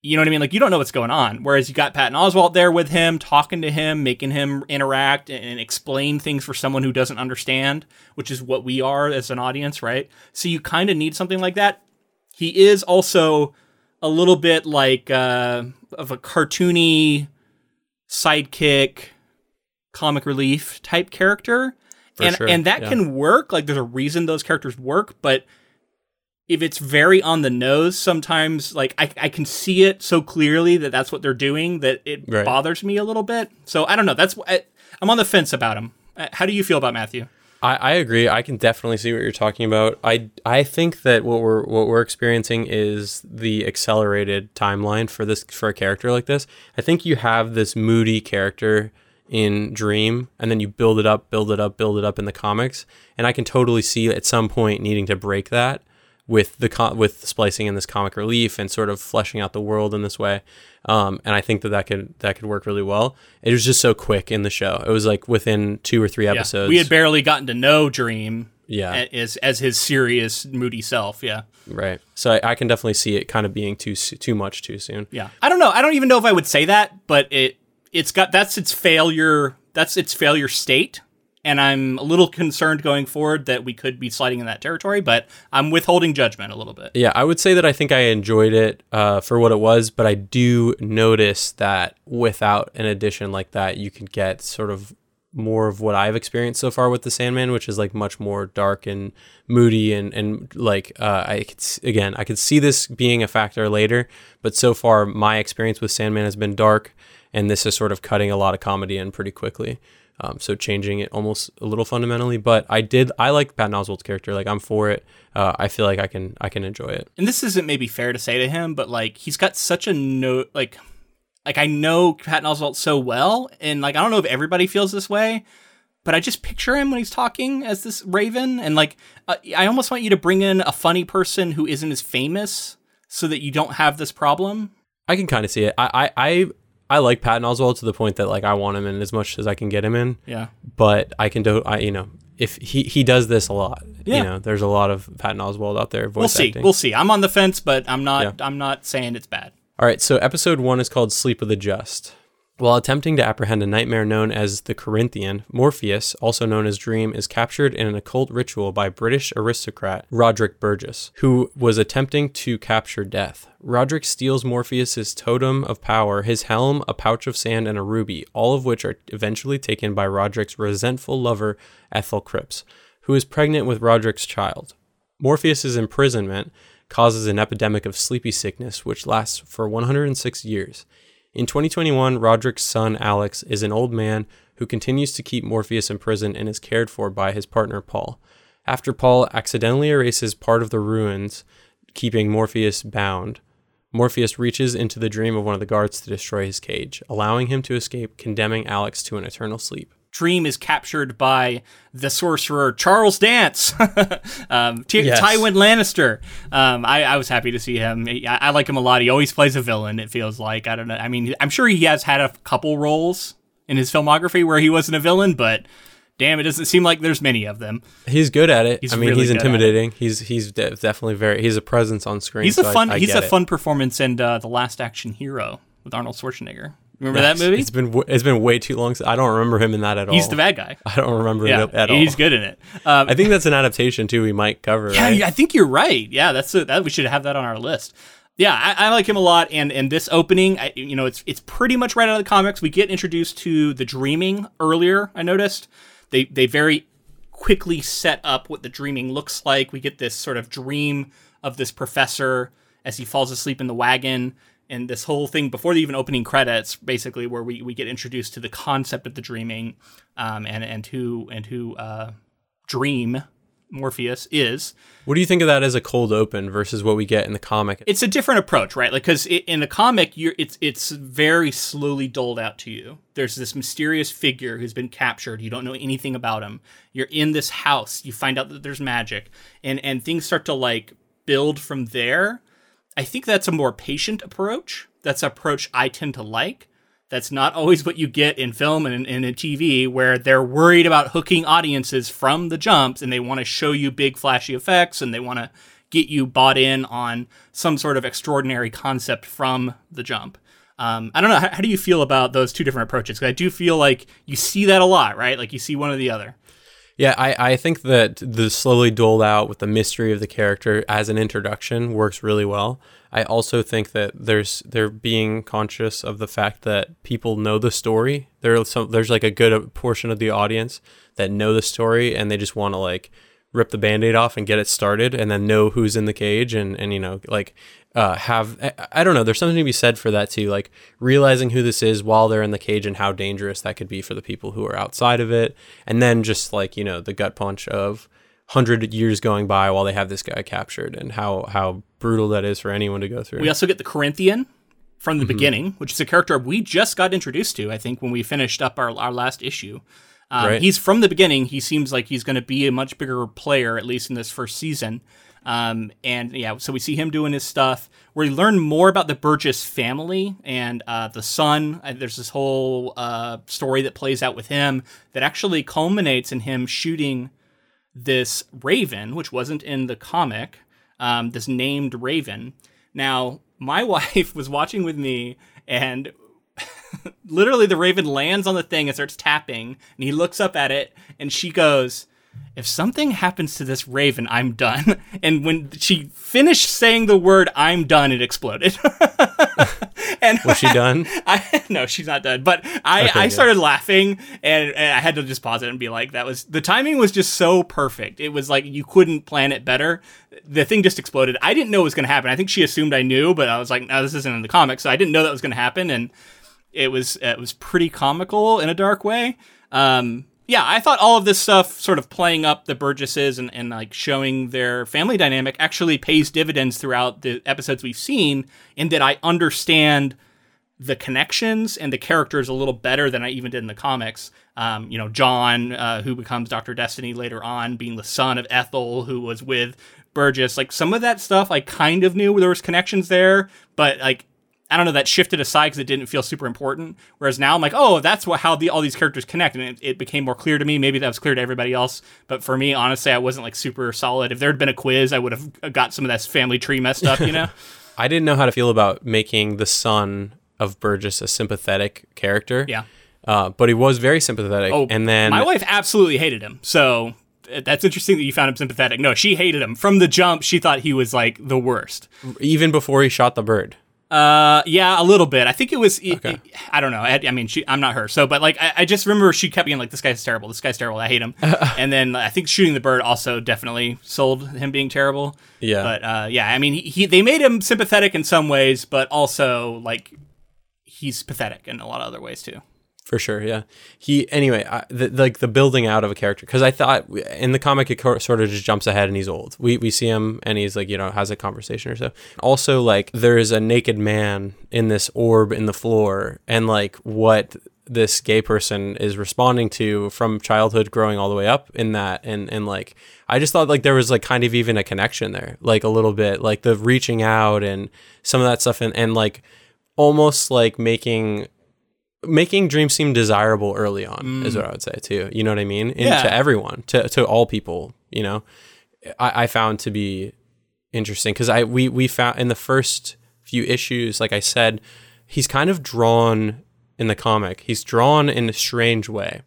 You know what I mean? Like, you don't know what's going on. Whereas you got Patton Oswalt there with him, talking to him, making him interact and, and explain things for someone who doesn't understand, which is what we are as an audience, right? So you kind of need something like that. He is also a little bit like uh, of a cartoony sidekick, comic relief type character. For and sure. and that yeah. can work. Like, there's a reason those characters work, but if it's very on the nose, sometimes like I, I can see it so clearly that that's what they're doing that it right. bothers me a little bit. So I don't know. That's I, I'm on the fence about him. How do you feel about Matthew? I, I agree. I can definitely see what you're talking about. I, I think that what we're what we're experiencing is the accelerated timeline for this for a character like this. I think you have this moody character in Dream, and then you build it up, build it up, build it up in the comics. And I can totally see at some point needing to break that with the co- with splicing in this comic relief and sort of fleshing out the world in this way. Um, and I think that that could, that could work really well. It was just so quick in the show. It was like within two or three episodes. Yeah. We had barely gotten to know Dream yeah. as, as his serious, moody self. Yeah. Right. So I, I can definitely see it kind of being too, too much too soon. Yeah. I don't know. I don't even know if I would say that, but it, it's got, that's its failure. That's its failure state. And I'm a little concerned going forward that we could be sliding in that territory, but I'm withholding judgment a little bit. Yeah, I would say that I think I enjoyed it uh, for what it was, but I do notice that without an addition like that, you could get sort of more of what I've experienced so far with The Sandman, which is like much more dark and moody and, and like, uh, I could, again, I could see this being a factor later, but so far my experience with Sandman has been dark, and this is sort of cutting a lot of comedy in pretty quickly. Um, so changing it almost a little fundamentally, but I did, I like Patton Oswalt's character. Like, I'm for it. Uh, I feel like I can, I can enjoy it. And this isn't maybe fair to say to him, but like, he's got such a no, like, like I know Patton Oswalt so well. And like, I don't know if everybody feels this way, but I just picture him when he's talking as this Raven. And like, uh, I almost want you to bring in a funny person who isn't as famous so that you don't have this problem. I can kind of see it. I, I, I, I like Patton Oswalt to the point that like I want him in as much as I can get him in. Yeah. But I can do I you know if he, he does this a lot. Yeah. You know, there's a lot of Patton Oswalt out there voice We'll see. Acting. We'll see. I'm on the fence, but I'm not yeah. I'm not saying it's bad. All right, so episode one is called Sleep of the Just. While attempting to apprehend a nightmare known as the Corinthian, Morpheus, also known as Dream, is captured in an occult ritual by British aristocrat Roderick Burgess, who was attempting to capture death. Roderick steals Morpheus's totem of power, his helm, a pouch of sand, and a ruby, all of which are eventually taken by Roderick's resentful lover, Ethel Cripps, who is pregnant with Roderick's child. Morpheus's imprisonment causes an epidemic of sleepy sickness, which lasts for one hundred six years. In twenty twenty-one, Roderick's son, Alex, is an old man who continues to keep Morpheus in prison and is cared for by his partner, Paul. After Paul accidentally erases part of the ruins, keeping Morpheus bound, Morpheus reaches into the dream of one of the guards to destroy his cage, allowing him to escape, condemning Alex to an eternal sleep. Dream is captured by the sorcerer Charles Dance, um, T- yes. Tywin Lannister. Um, I, I was happy to see him. I, I like him a lot. He always plays a villain, it feels like. I don't know. I mean, I'm sure he has had a couple roles in his filmography where he wasn't a villain, but damn, it doesn't seem like there's many of them. He's good at it. He's I mean, really he's intimidating. He's he's de- definitely very. He's a presence on screen. He's so a fun. I, I he's a fun it. performance in uh, The Last Action Hero with Arnold Schwarzenegger. Remember nice. that movie? It's been it's been way too long. I don't remember him in that at all. He's the bad guy. I don't remember yeah, him at all. He's good in it. Um, I think that's an adaptation too. We might cover. Yeah, right? I think you're right. Yeah, that's a, that we should have that on our list. Yeah, I, I like him a lot. And and this opening, I, you know, it's it's pretty much right out of the comics. We get introduced to the dreaming earlier. I noticed they they very quickly set up what the dreaming looks like. We get this sort of dream of this professor as he falls asleep in the wagon. and this whole thing before the even opening credits, basically, where we, we get introduced to the concept of the dreaming, um, and and who and who uh, Dream Morpheus is. What do you think of that as a cold open versus what we get in the comic? It's a different approach, right? Like, because in the comic, you're, it's it's very slowly doled out to you. There's this mysterious figure who's been captured. You don't know anything about him. You're in this house. You find out that there's magic, and and things start to like build from there. I think that's a more patient approach. That's an approach I tend to like. That's not always what you get in film and in T V, where they're worried about hooking audiences from the jumps, and they want to show you big flashy effects, and they want to get you bought in on some sort of extraordinary concept from the jump. Um, I don't know. How, how do you feel about those two different approaches? Because I do feel like you see that a lot, right? Like you see one or the other. Yeah, I, I think that the slowly doled out with the mystery of the character as an introduction works really well. I also think that there's they're being conscious of the fact that people know the story. There, some, there's like a good portion of the audience that know the story, and they just want to like rip the Band-Aid off and get it started, and then know who's in the cage, and, and you know, like uh, have, I, I don't know, there's something to be said for that too, like realizing who this is while they're in the cage and how dangerous that could be for the people who are outside of it. And then just like, you know, the gut punch of one hundred years going by while they have this guy captured, and how, how brutal that is for anyone to go through. We also get the Corinthian from the mm-hmm. beginning, which is a character we just got introduced to, I think, when we finished up our, our last issue. Um, right. He's from the beginning. He seems like he's going to be a much bigger player, at least in this first season. Um, and yeah, so we see him doing his stuff. We learn more about the Burgess family and uh, the son. Uh, there's this whole uh, story that plays out with him that actually culminates in him shooting this raven, which wasn't in the comic, um, this named raven. Now, my wife was watching with me, and literally the raven lands on the thing and starts tapping, and he looks up at it, and she goes, "If something happens to this raven, I'm done." And when she finished saying the word "I'm done," it exploded. And was she done? I, I, no, she's not done. But I, okay, I yeah. started laughing, and, and I had to just pause it and be like, "That was the timing was just so perfect. It was like you couldn't plan it better. The thing just exploded. I didn't know it was going to happen. I think she assumed I knew, but I was like, no, this isn't in the comics, so I didn't know that was going to happen." And It was it was pretty comical in a dark way. Um, yeah, I thought all of this stuff sort of playing up the Burgesses and, and like showing their family dynamic actually pays dividends throughout the episodes we've seen, in that I understand the connections and the characters a little better than I even did in the comics. Um, you know, John, uh, who becomes Doctor Destiny later on, being the son of Ethel, who was with Burgess. Like, some of that stuff I kind of knew there was connections there, but like, I don't know, that shifted aside because it didn't feel super important. Whereas now I'm like, oh, that's what, how the, all these characters connect. And it, it became more clear to me. Maybe that was clear to everybody else. But for me, honestly, I wasn't like super solid. If there had been a quiz, I would have got some of that family tree messed up, you know? I didn't know how to feel about making the son of Burgess a sympathetic character. Yeah. Uh, but he was very sympathetic. Oh, and then my wife absolutely hated him. So that's interesting that you found him sympathetic. No, she hated him. From the jump, she thought he was like the worst. Even before he shot the bird. Uh, yeah, a little bit. I think it was, it, okay. it, I don't know. I, I mean, she, I'm not her. So, but like, I, I just remember she kept being like, this guy's terrible. This guy's terrible. I hate him. And then I think shooting the bird also definitely sold him being terrible. Yeah. But, uh, yeah, I mean, he, he, they made him sympathetic in some ways, but also like he's pathetic in a lot of other ways too. For sure, yeah. He anyway, I, the, like the building out of a character, because I thought in the comic it co- sort of just jumps ahead and he's old. We we see him and he's like, you know, has a conversation or so. Also, like there is a naked man in this orb in the floor, and like what this gay person is responding to from childhood growing all the way up in that, and and like I just thought like there was like kind of even a connection there, like a little bit, like the reaching out and some of that stuff, and and like almost like making. making dreams seem desirable early on mm. is what I would say too. You know what I mean? And yeah. to everyone, to, to all people, you know, I, I found to be interesting because I, we, we found in the first few issues, like I said, he's kind of drawn in the comic. He's drawn in a strange way.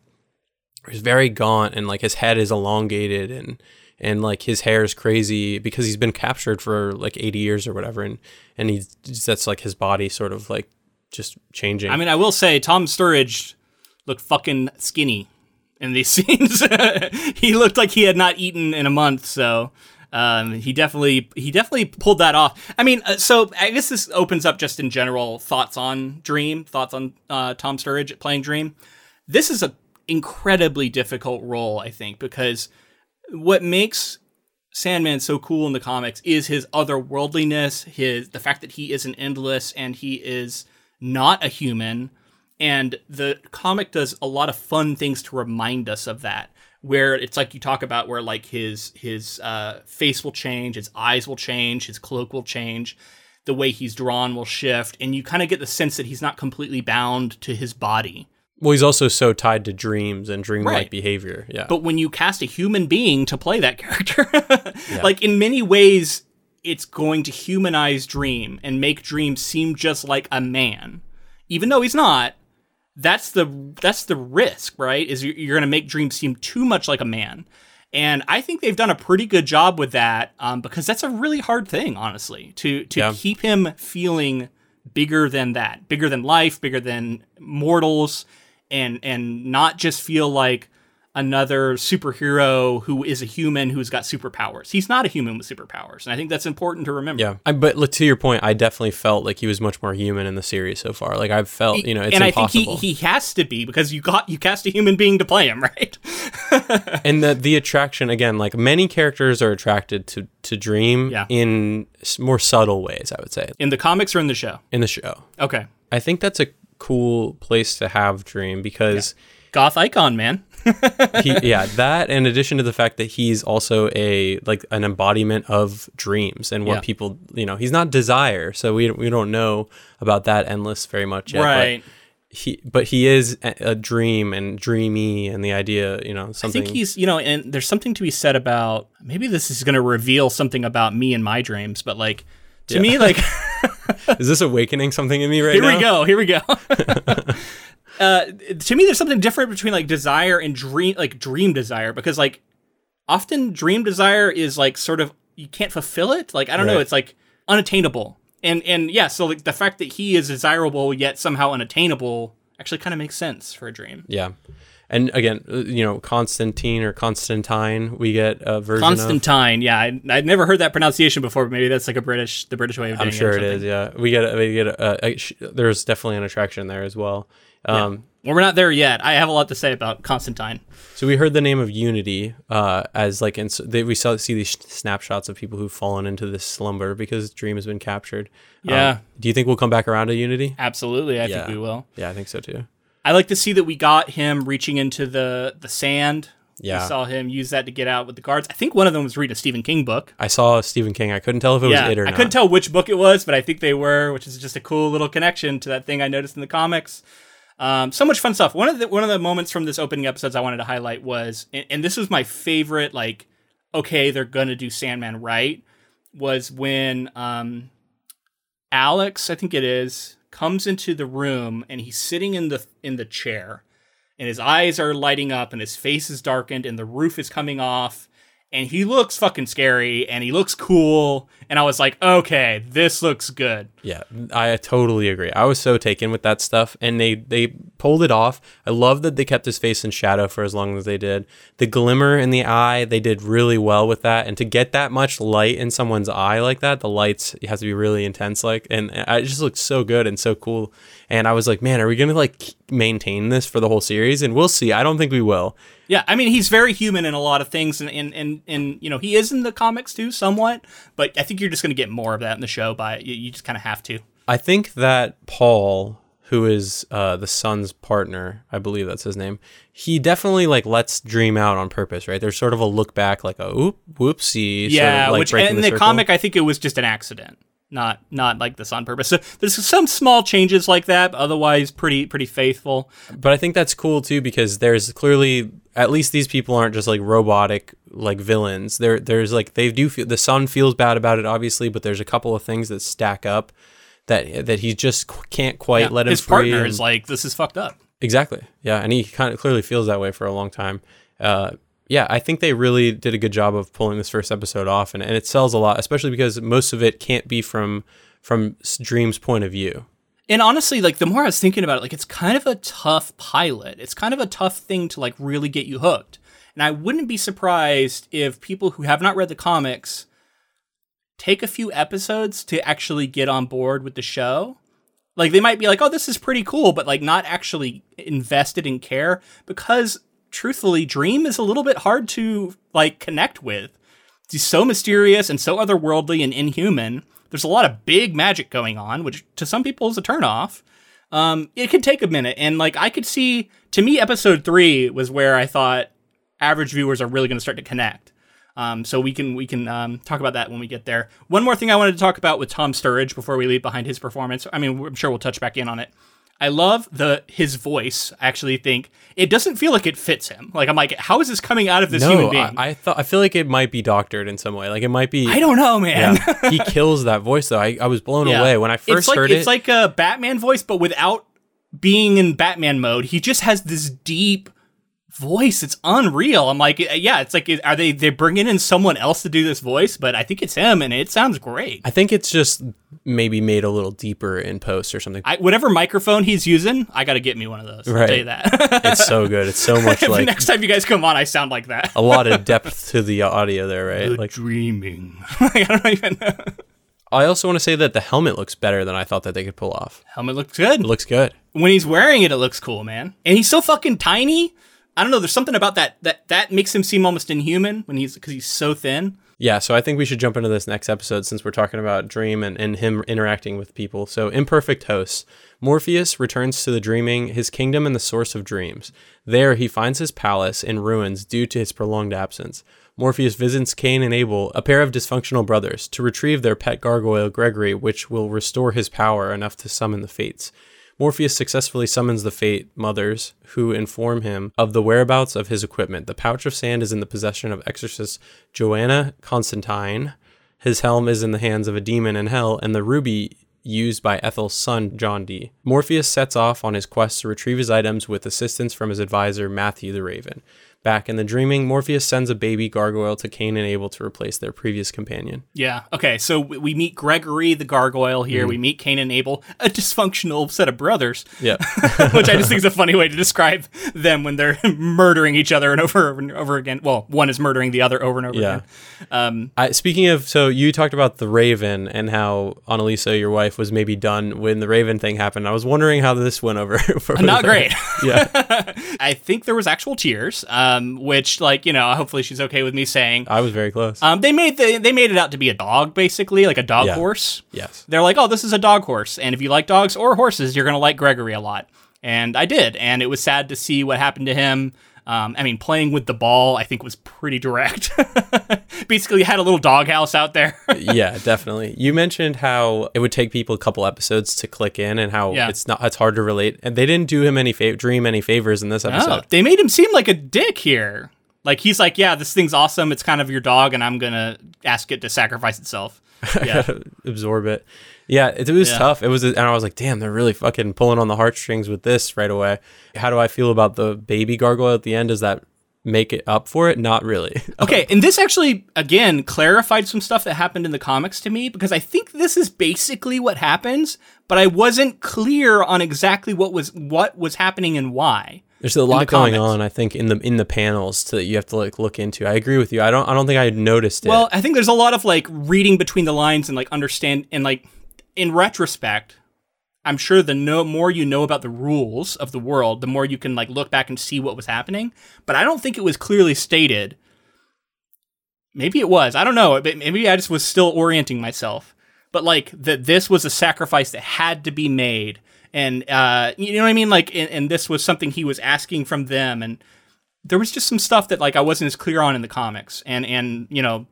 He's very gaunt and like his head is elongated and, and like his hair is crazy because he's been captured for like eighty years or whatever. And, and he's, that's like his body sort of like, just changing. I mean, I will say Tom Sturridge looked fucking skinny in these scenes. He looked like he had not eaten in a month, so Um, he definitely he definitely pulled that off. I mean, uh, so I guess this opens up just in general thoughts on Dream, thoughts on uh, Tom Sturridge playing Dream. This is an incredibly difficult role, I think, because what makes Sandman so cool in the comics is his otherworldliness, his the fact that he isn't endless and he is not a human. And the comic does a lot of fun things to remind us of that, where it's like you talk about where like his his uh, face will change, his eyes will change, his cloak will change, the way he's drawn will shift, and you kind of get the sense that he's not completely bound to his body. Well, he's also so tied to dreams and dreamlike right. behavior. Yeah. But when you cast a human being to play that character, yeah. like in many ways, it's going to humanize Dream and make Dream seem just like a man, even though he's not. That's the that's the risk, right? Is you're, you're going to make Dream seem too much like a man. And I think they've done a pretty good job with that um, because that's a really hard thing, honestly, to, to yeah. keep him feeling bigger than that, bigger than life, bigger than mortals, and and not just feel like another superhero who is a human who's got superpowers. He's not a human with superpowers, and I think that's important to remember. Yeah, I, but to your point, I definitely felt like he was much more human in the series so far. Like I've felt, he, you know, it's and impossible. And I think he, he has to be because you got you cast a human being to play him, right? And the the attraction again, like many characters are attracted to to Dream yeah. in more subtle ways. I would say in the comics or in the show. In the show, okay. I think that's a cool place to have Dream because. Yeah. Goth icon, man. he, yeah, that in addition to the fact that he's also a like an embodiment of dreams and what yeah. people, you know, he's not desire. So we we don't know about that endless very much yet. Right. But he but he is a, a dream and dreamy and the idea, you know, something. I think he's, you know, and there's something to be said about maybe this is going to reveal something about me and my dreams, but like to yeah. me, like. Is this awakening something in me right here now? Here we go. Here we go. Uh, to me, there's something different between like desire and dream, like dream desire, because like often dream desire is like sort of you can't fulfill it. Like, I don't right. know. It's like unattainable. And, and yeah, so like the fact that he is desirable yet somehow unattainable actually kind of makes sense for a dream. Yeah. And again, you know, Constantine or Constantine, we get a version Constantine, of. yeah. I, I'd never heard that pronunciation before, but maybe that's like a British, the British way of doing it. I'm sure it, it is, yeah. We get, a, we get a, a, a, there's definitely an attraction there as well. Um, yeah. Well, we're not there yet. I have a lot to say about Constantine. So we heard the name of Unity uh, as like, and so they, we saw see these snapshots of people who've fallen into this slumber because Dream has been captured. Yeah. Um, do you think we'll come back around to Unity? Absolutely. I yeah. think we will. Yeah, I think so too. I like to see that we got him reaching into the, the sand. Yeah. We saw him use that to get out with the guards. I think one of them was read a Stephen King book. I saw Stephen King. I couldn't tell if it yeah, was it or I not. I couldn't tell which book it was, but I think they were, which is just a cool little connection to that thing I noticed in the comics. Um, so much fun stuff. One of the one of the moments from this opening episodes I wanted to highlight was, and, and this was my favorite, like, okay, they're going to do Sandman right, was when um, Alex, I think it is, comes into the room and he's sitting in the in the chair and his eyes are lighting up and his face is darkened and the roof is coming off and he looks fucking scary and he looks cool. And I was like, okay, this looks good. Yeah, I totally agree. I was so taken with that stuff and they, they pulled it off. I love that they kept his face in shadow for as long as they did. The glimmer in the eye, they did really well with that. And to get that much light in someone's eye like that, the lights has to be really intense. Like, and it just looked so good and so cool. And I was like, man, are we going to like maintain this for the whole series? And we'll see. I don't think we will. Yeah, I mean, he's very human in a lot of things, and, and, and, and you know, he is in the comics, too, somewhat, but I think you're just going to get more of that in the show, by you, you just kind of have to. I think that Paul, who is uh, the son's partner, I believe that's his name, he definitely, like, lets Dream out on purpose, right? There's sort of a look back, like a oop, whoopsie. Yeah, sort of, like, which, breaking and in the, the comic, I think it was just an accident, not, not like, this on purpose. So there's some small changes like that, but otherwise pretty, pretty faithful. But I think that's cool, too, because there's clearly... At least these people aren't just like robotic like villains. There, there's like they do feel the son feels bad about it, obviously, but there's a couple of things that stack up that that he just can't quite yeah, let him his free. His partner and, is like, this is fucked up. Exactly. Yeah, and he kind of clearly feels that way for a long time. Uh, yeah, I think they really did a good job of pulling this first episode off, and, and it sells a lot, especially because most of it can't be from from Dream's point of view. And honestly, like the more I was thinking about it, like it's kind of a tough pilot. It's kind of a tough thing to like really get you hooked. And I wouldn't be surprised if people who have not read the comics take a few episodes to actually get on board with the show. Like, they might be like, oh, this is pretty cool, but, like, not actually invested in care, because, truthfully, Dream is a little bit hard to, like, connect with. He's so mysterious and so otherworldly and inhuman. There's a lot of big magic going on, which to some people is a turnoff. Um, it can take a minute, and, like, I could see, to me, episode three was where I thought average viewers are really going to start to connect. Um, so we can we can um, talk about that when we get there. One more thing I wanted to talk about with Tom Sturridge before we leave behind his performance. I mean, I'm sure we'll touch back in on it. I love the his voice. I actually think it doesn't feel like it fits him. Like, I'm like, how is this coming out of this no, human being? I I, th- I feel like it might be doctored in some way. Like, it might be. I don't know, man. Yeah. He kills that voice though. I, I was blown yeah. away when I first it's like, heard it's it. It's like a Batman voice, but without being in Batman mode. He just has this deep voice. It's unreal. I'm like, yeah, it's like, are they they bringing in someone else to do this voice? But I think it's him, and it sounds great. I think it's just maybe made a little deeper in post or something. I, whatever microphone he's using, I gotta get me one of those. Right. I'll tell you that. It's so good. It's so much like next time you guys come on, I sound like that. A lot of depth to the audio there, right? The like dreaming. Like, I don't even know. I also want to say that the helmet looks better than I thought that they could pull off. Helmet looks good. It looks good when he's wearing it. It looks cool, man. And he's so fucking tiny. I don't know. There's something about that that that makes him seem almost inhuman when he's because he's so thin. Yeah. So I think we should jump into this next episode since we're talking about Dream and, and him interacting with people. So imperfect hosts. Morpheus returns to the dreaming, his kingdom and the source of dreams. There he finds his palace in ruins due to his prolonged absence. Morpheus visits Cain and Abel, a pair of dysfunctional brothers, to retrieve their pet gargoyle Gregory, which will restore his power enough to summon the fates. Morpheus successfully summons the Fate Mothers, who inform him of the whereabouts of his equipment. The pouch of sand is in the possession of exorcist Joanna Constantine. His helm is in the hands of a demon in hell, and the ruby used by Ethel's son, John Dee. Morpheus sets off on his quest to retrieve his items with assistance from his advisor, Matthew the Raven. Back in the dreaming, Morpheus sends a baby gargoyle to Cain and Abel to replace their previous companion. Yeah. Okay. So we meet Gregory the gargoyle here. Mm-hmm. We meet Cain and Abel, a dysfunctional set of brothers. Yeah. Which I just think is a funny way to describe them when they're murdering each other and over and over again. Well, one is murdering the other over and over yeah. again. Um, I, speaking of, so you talked about the Raven and how Annalisa, your wife, was maybe done when the Raven thing happened. I was wondering how this went over. For not great. Yeah. I think there was actual tears. Uh, Um, which, like, you know, hopefully she's okay with me saying. I was very close. Um, they made the, they made it out to be a dog, basically, like a dog yeah. horse. Yes. They're like, oh, this is a dog horse. And if you like dogs or horses, you're going to like Gregory a lot. And I did. And it was sad to see what happened to him. Um, I mean, playing with the ball, I think, was pretty direct. Basically, had a little doghouse out there. Yeah, definitely. You mentioned how it would take people a couple episodes to click in, and how yeah. it's not—it's hard to relate. And they didn't do him any fa- Dream any favors in this episode. No, they made him seem like a dick here. Like, he's like, "Yeah, this thing's awesome. It's kind of your dog, and I'm gonna ask it to sacrifice itself." Yeah, absorb it. Yeah, it, it was yeah. tough. It was, and I was like, damn, they're really fucking pulling on the heartstrings with this right away. How do I feel about the baby gargoyle at the end? Does that make it up for it? Not really. Okay, and this actually, again, clarified some stuff that happened in the comics to me, because I think this is basically what happens, but I wasn't clear on exactly what was what was happening and why. There's a lot the going comments. on, I think, in the in the panels that you have to like look into. I agree with you. I don't I don't think I noticed it. Well, I think there's a lot of like reading between the lines and like understand and like in retrospect, I'm sure the no, more you know about the rules of the world, the more you can like look back and see what was happening. But I don't think it was clearly stated. Maybe it was. I don't know. Maybe I just was still orienting myself. But like that this was a sacrifice that had to be made. And, uh, you know what I mean? Like, and, and this was something he was asking from them. And there was just some stuff that, like, I wasn't as clear on in the comics. And, and you know,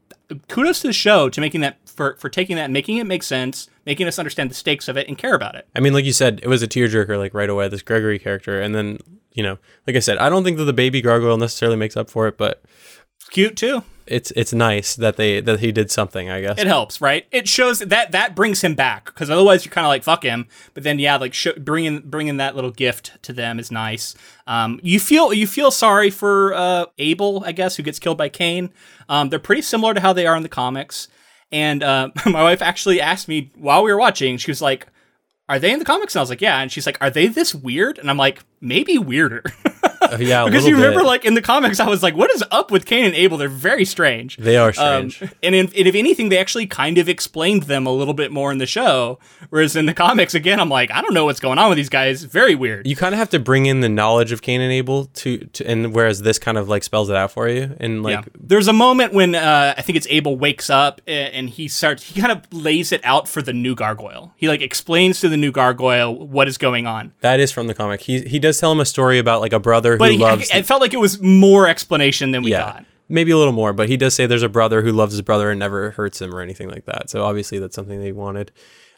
kudos to the show to making that, for, for taking that and making it make sense, making us understand the stakes of it and care about it. I mean, like you said, it was a tearjerker, like, right away, this Gregory character. And then, you know, like I said, I don't think that the baby gargoyle necessarily makes up for it, but... It's cute, too. It's it's nice that they that he did something, I guess. It helps, right? It shows that that brings him back, because otherwise you're kind of like, fuck him. But then, yeah, like sh- bringing bringing that little gift to them is nice. Um, you feel you feel sorry for uh, Abel, I guess, who gets killed by Cain. Um, they're pretty similar to how they are in the comics. And uh, my wife actually asked me while we were watching, she was like, "Are they in the comics?" And I was like, "Yeah." And she's like, "Are they this weird?" And I'm like, "Maybe weirder." Uh, yeah, because you remember, bit. like in the comics, I was like, "What is up with Cain and Abel? They're very strange." They are strange, um, and, in, and if anything, they actually kind of explained them a little bit more in the show. Whereas in the comics, again, I'm like, I don't know what's going on with these guys. Very weird. You kind of have to bring in the knowledge of Cain and Abel to, to and whereas this kind of like spells it out for you. And like, yeah. There's a moment when uh, I think it's Abel wakes up and, and he starts. He kind of lays it out for the new gargoyle. He like explains to the new gargoyle what is going on. That is from the comic. He he does tell him a story about like a brother but who he, loves. But it felt like it was more explanation than we yeah, got. Maybe a little more, but he does say there's a brother who loves his brother and never hurts him or anything like that. So obviously that's something they wanted.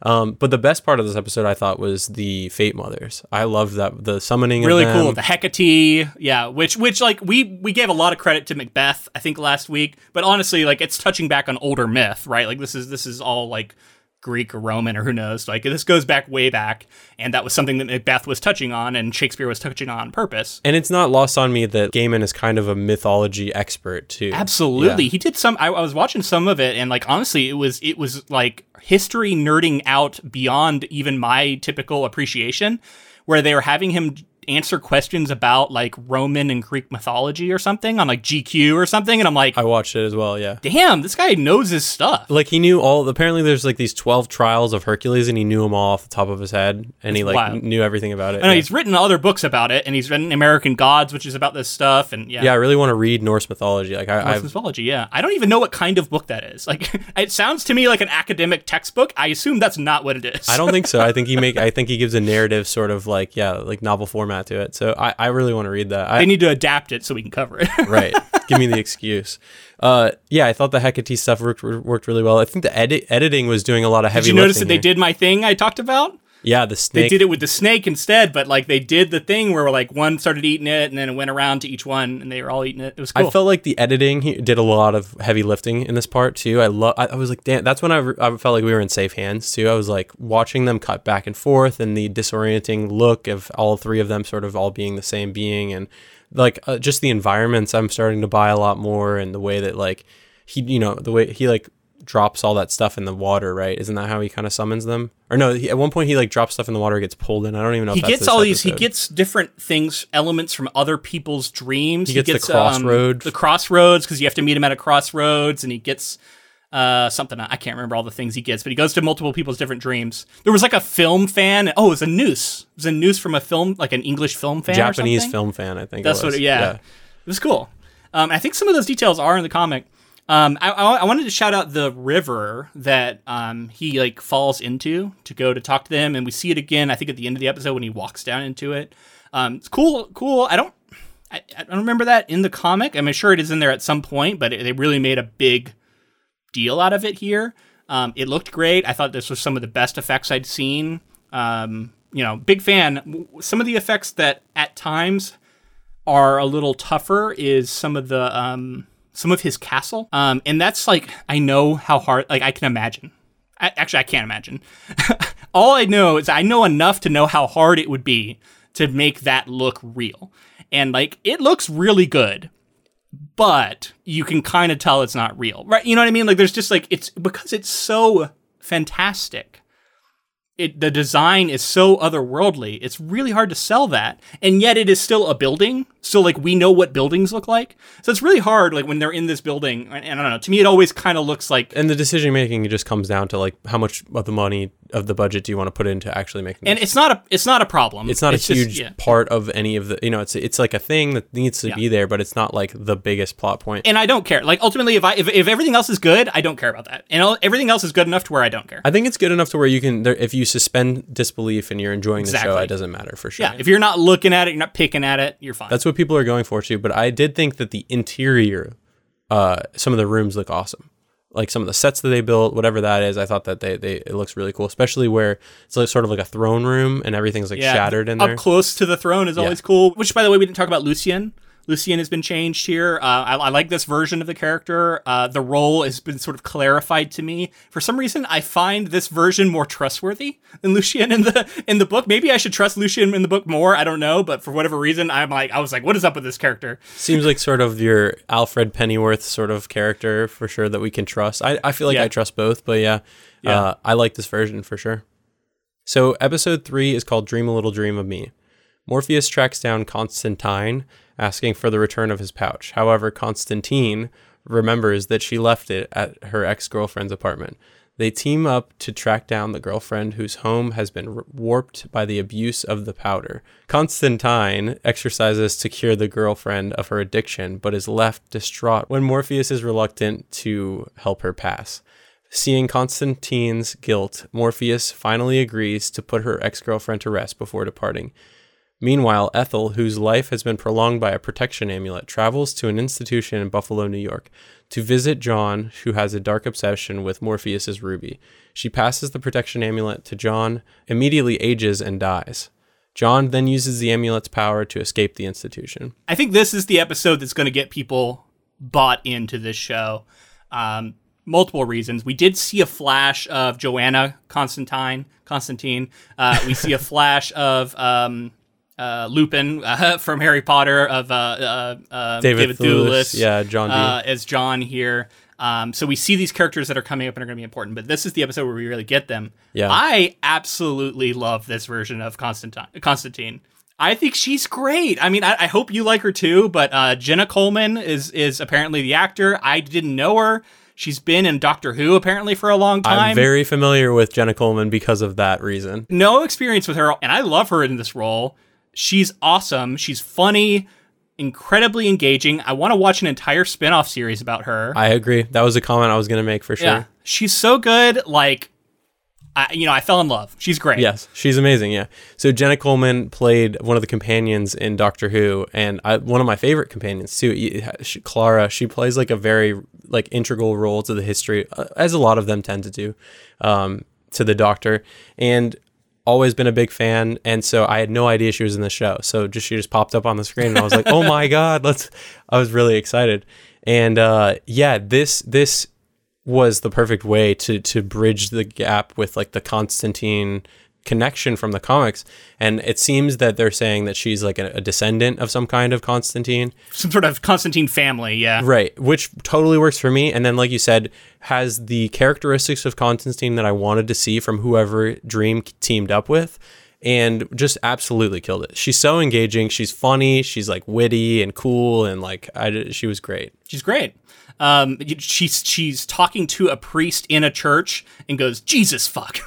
Um, but the best part of this episode, I thought, was the Fate Mothers. I loved that the summoning. Really of them. Cool, the Hecate, yeah. Which, which, like we we gave a lot of credit to Macbeth, I think, last week. But honestly, like it's touching back on older myth, right? Like this is this is all like Greek or Roman or who knows. Like this goes back way back, and that was something that Macbeth was touching on and Shakespeare was touching on on purpose. And it's not lost on me that Gaiman is kind of a mythology expert too. Absolutely. Yeah. He did some I, I was watching some of it and like honestly it was it was like history nerding out beyond even my typical appreciation, where they were having him answer questions about like Roman and Greek mythology or something on like G Q or something, and I'm like, I watched it as well. Yeah, damn, this guy knows his stuff. Like he knew all. Apparently, there's like these twelve trials of Hercules, and he knew them all off the top of his head, and That's he like wild. knew everything about it. I know, yeah. He's written other books about it, and he's written American Gods, which is about this stuff. And yeah, yeah, I really want to read Norse mythology. Like I, Norse mythology, yeah. I don't even know what kind of book that is. Like it sounds to me like an academic textbook. I assume that's not what it is. I don't think so. I think he make. I think he gives a narrative sort of like yeah, like novel format to it. So I, I really want to read that. I, they need to adapt it so we can cover it. Right. Give me the excuse. Uh, yeah, I thought the Hecate stuff worked, worked really well. I think the edit, editing was doing a lot of heavy lifting. Did you notice that here. They did my thing I talked about? Yeah, the snake. They did it with the snake instead, but like they did the thing where like one started eating it and then it went around to each one and they were all eating it. It was cool. I felt like the editing he did a lot of heavy lifting in this part too. I love. I, I was like, damn, that's when I, re- I felt like we were in safe hands too. I was like watching them cut back and forth and the disorienting look of all three of them sort of all being the same being, and like uh, just the environments I'm starting to buy a lot more, and the way that like he, you know, the way he like drops all that stuff in the water, right? Isn't that how he kind of summons them? Or no, he, at one point he like drops stuff in the water, gets pulled in. I don't even know if he that's gets this all episode. These. He gets different things, elements from other people's dreams. He gets, he gets the crossroads, um, the crossroads, because you have to meet him at a crossroads, and he gets uh, something. I can't remember all the things he gets, but he goes to multiple people's different dreams. There was like a film fan. Oh, it was a noose. It was a noose from a film, like an English film fan, Japanese or something? film fan. I think that's it was. what. Yeah. yeah, it was cool. Um, I think some of those details are in the comic. Um, I, I I wanted to shout out the river that um he like falls into to go to talk to them, and we see it again. I think at the end of the episode when he walks down into it. Um, it's cool, cool. I don't, I, I don't remember that in the comic. I'm sure it is in there at some point, but it, they really made a big deal out of it here. Um, it looked great. I thought this was some of the best effects I'd seen. Um, you know, big fan. Some of the effects that at times are a little tougher is some of the um. some of his castle. Um, and that's like, I know how hard, like I can imagine. I, actually, I can't imagine. All I know is I know enough to know how hard it would be to make that look real. And like, it looks really good, but you can kind of tell it's not real, right? You know what I mean? Like there's just like, it's because it's so fantastic. It, the design is so otherworldly. It's really hard to sell that. And yet it is still a building. So like we know what buildings look like. So it's really hard. Like when they're in this building, and I don't know, to me, it always kind of looks like, and the decision making just comes down to like how much of the money of the budget do you want to put into actually making and this? It's not a, it's not a problem. It's not it's a just, huge yeah. part of any of the, you know, it's, it's like a thing that needs to yeah. be there, but it's not like the biggest plot point. And I don't care. Like ultimately, if I, if, if everything else is good, I don't care about that. And everything else is good enough to where I don't care. I think it's good enough to where you can, there, if you suspend disbelief and you're enjoying exactly. the show, it doesn't matter for sure. Yeah. If you're not looking at it, you're not picking at it, you're fine. That's what people are going for too. But I did think that the interior, uh, some of the rooms look awesome. Like some of the sets that they built, whatever that is, I thought that they, they it looks really cool, especially where it's like sort of like a throne room and everything's like yeah, shattered in up there. Up close to the throne is yeah. always cool. Which, by the way, we didn't talk about Lucien. Lucien has been changed here. Uh, I, I like this version of the character. Uh, the role has been sort of clarified to me. For some reason, I find this version more trustworthy than Lucien in the in the book. Maybe I should trust Lucien in the book more. I don't know, but for whatever reason, I'm like, I was like, what is up with this character? Seems like sort of your Alfred Pennyworth sort of character for sure that we can trust. I, I feel like yeah. I trust both, but yeah, yeah. Uh, I like this version for sure. So episode three is called Dream a Little Dream of Me. Morpheus tracks down Constantine, asking for the return of his pouch. However, Constantine remembers that she left it at her ex-girlfriend's apartment. They team up to track down the girlfriend whose home has been warped by the abuse of the powder. Constantine exercises to cure the girlfriend of her addiction, but is left distraught when Morpheus is reluctant to help her pass. Seeing Constantine's guilt, Morpheus finally agrees to put her ex-girlfriend to rest before departing. Meanwhile, Ethel, whose life has been prolonged by a protection amulet, travels to an institution in Buffalo, New York, to visit John, who has a dark obsession with Morpheus's ruby. She passes the protection amulet to John, immediately ages and dies. John then uses the amulet's power to escape the institution. I think this is the episode that's going to get people bought into this show. Um, multiple reasons. We did see a flash of Joanna Constantine. Constantine. Uh, we see a flash of... Um, Uh, Lupin uh, from Harry Potter of uh, uh, uh, David, David Thewlis, yeah, John D. Uh, as John here. Um, so we see these characters that are coming up and are going to be important, but this is the episode where we really get them. Yeah. I absolutely love this version of Constantine. Constantine. I think she's great. I mean, I, I hope you like her too, but uh, Jenna Coleman is is apparently the actor. I didn't know her. She's been in Doctor Who, apparently, for a long time. I'm very familiar with Jenna Coleman because of that reason. No experience with her, and I love her in this role. She's awesome. She's funny, incredibly engaging. I want to watch an entire spinoff series about her. I agree. That was a comment I was going to make for sure. Yeah. She's so good. Like, I, you know, I fell in love. She's great. Yes, she's amazing. Yeah. So Jenna Coleman played one of the companions in Doctor Who, and I, one of my favorite companions too, she, Clara. She plays like a very like integral role to the history, as a lot of them tend to do, um, to the Doctor. And always been a big fan, and so I had no idea she was in the show. So just she just popped up on the screen, and I was like, "Oh my god!" Let's. I was really excited, and uh, yeah, this this was the perfect way to to bridge the gap with like the Constantine connection from the comics. And it seems that they're saying that she's like a, a descendant of some kind of Constantine, some sort of Constantine family. Yeah, right, which totally works for me. And then, like you said, has the characteristics of Constantine that I wanted to see from whoever Dream teamed up with, and just absolutely killed it. She's so engaging, she's funny, she's like witty and cool, and like I she was great. She's great. Um, she's she's talking to a priest in a church and goes, "Jesus fuck."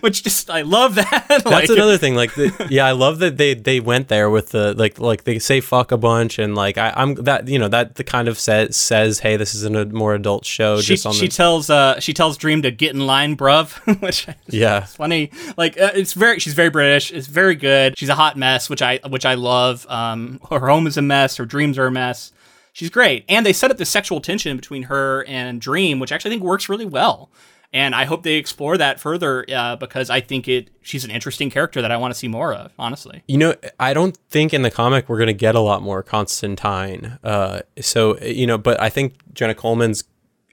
Which just, I love that. That's like, another thing. Like, the, yeah, I love that they, they went there with the, like, like they say fuck a bunch. And like, I, I'm that, you know, that the kind of says, says, hey, this isn't a more adult show. She, just on she the- tells, uh, she tells Dream to get in line, bruv, which yeah, it's funny. Like, uh, it's very, she's very British. It's very good. She's a hot mess, which I, which I love. Um, her home is a mess. Her dreams are a mess. She's great. And they set up the sexual tension between her and Dream, which actually I think works really well. And I hope they explore that further uh, because I think it she's an interesting character that I want to see more of, honestly. You know, I don't think in the comic we're going to get a lot more Constantine. Uh, so, you know, but I think Jenna Coleman's,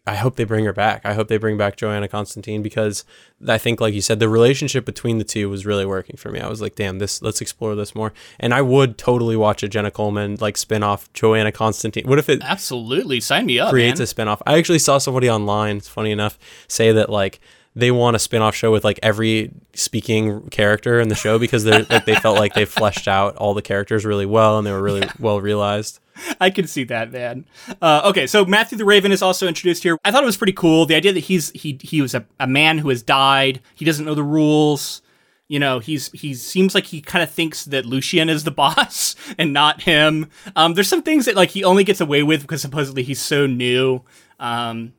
I hope they bring her back. I hope they bring back Joanna Constantine because I think, like you said, the relationship between the two was really working for me. I was like, damn, this let's explore this more. And I would totally watch a Jenna Coleman, like, spinoff Joanna Constantine. What if it absolutely sign me up creates man. a spinoff? I actually saw somebody online, it's funny enough, say that, like, they want a spinoff show with, like, every speaking character in the show because they're like they felt like they fleshed out all the characters really well and they were really yeah. well realized. I can see that, man. Uh, okay, so Matthew the Raven is also introduced here. I thought it was pretty cool. The idea that he's he he was a, a man who has died. He doesn't know the rules. You know, he's he seems like he kind of thinks that Lucien is the boss and not him. Um, there's some things that like he only gets away with because supposedly he's so new. Um,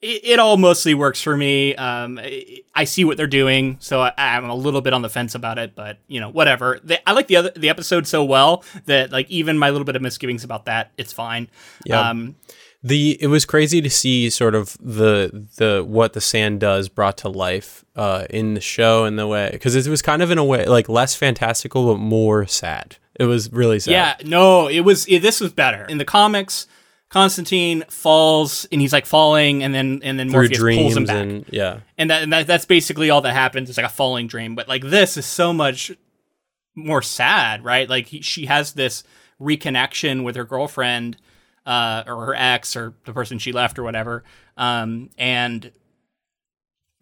it, it all mostly works for me. Um, it, I see what they're doing, so I, I'm a little bit on the fence about it. But you know, whatever. They, I like the other the episode so well that like even my little bit of misgivings about that, it's fine. Yeah. Um, the it was crazy to see sort of the the what the sand does brought to life uh, in the show in the way because it was kind of in a way like less fantastical but more sad. It was really sad. Yeah. No. It was. It, this was better in the comics. Constantine falls and he's like falling and then and then Morpheus pulls him back. And, yeah. And that, and that that's basically all that happens. It's like a falling dream. But like this is so much more sad, right? Like he, she has this reconnection with her girlfriend uh, or her ex or the person she left or whatever. Um, and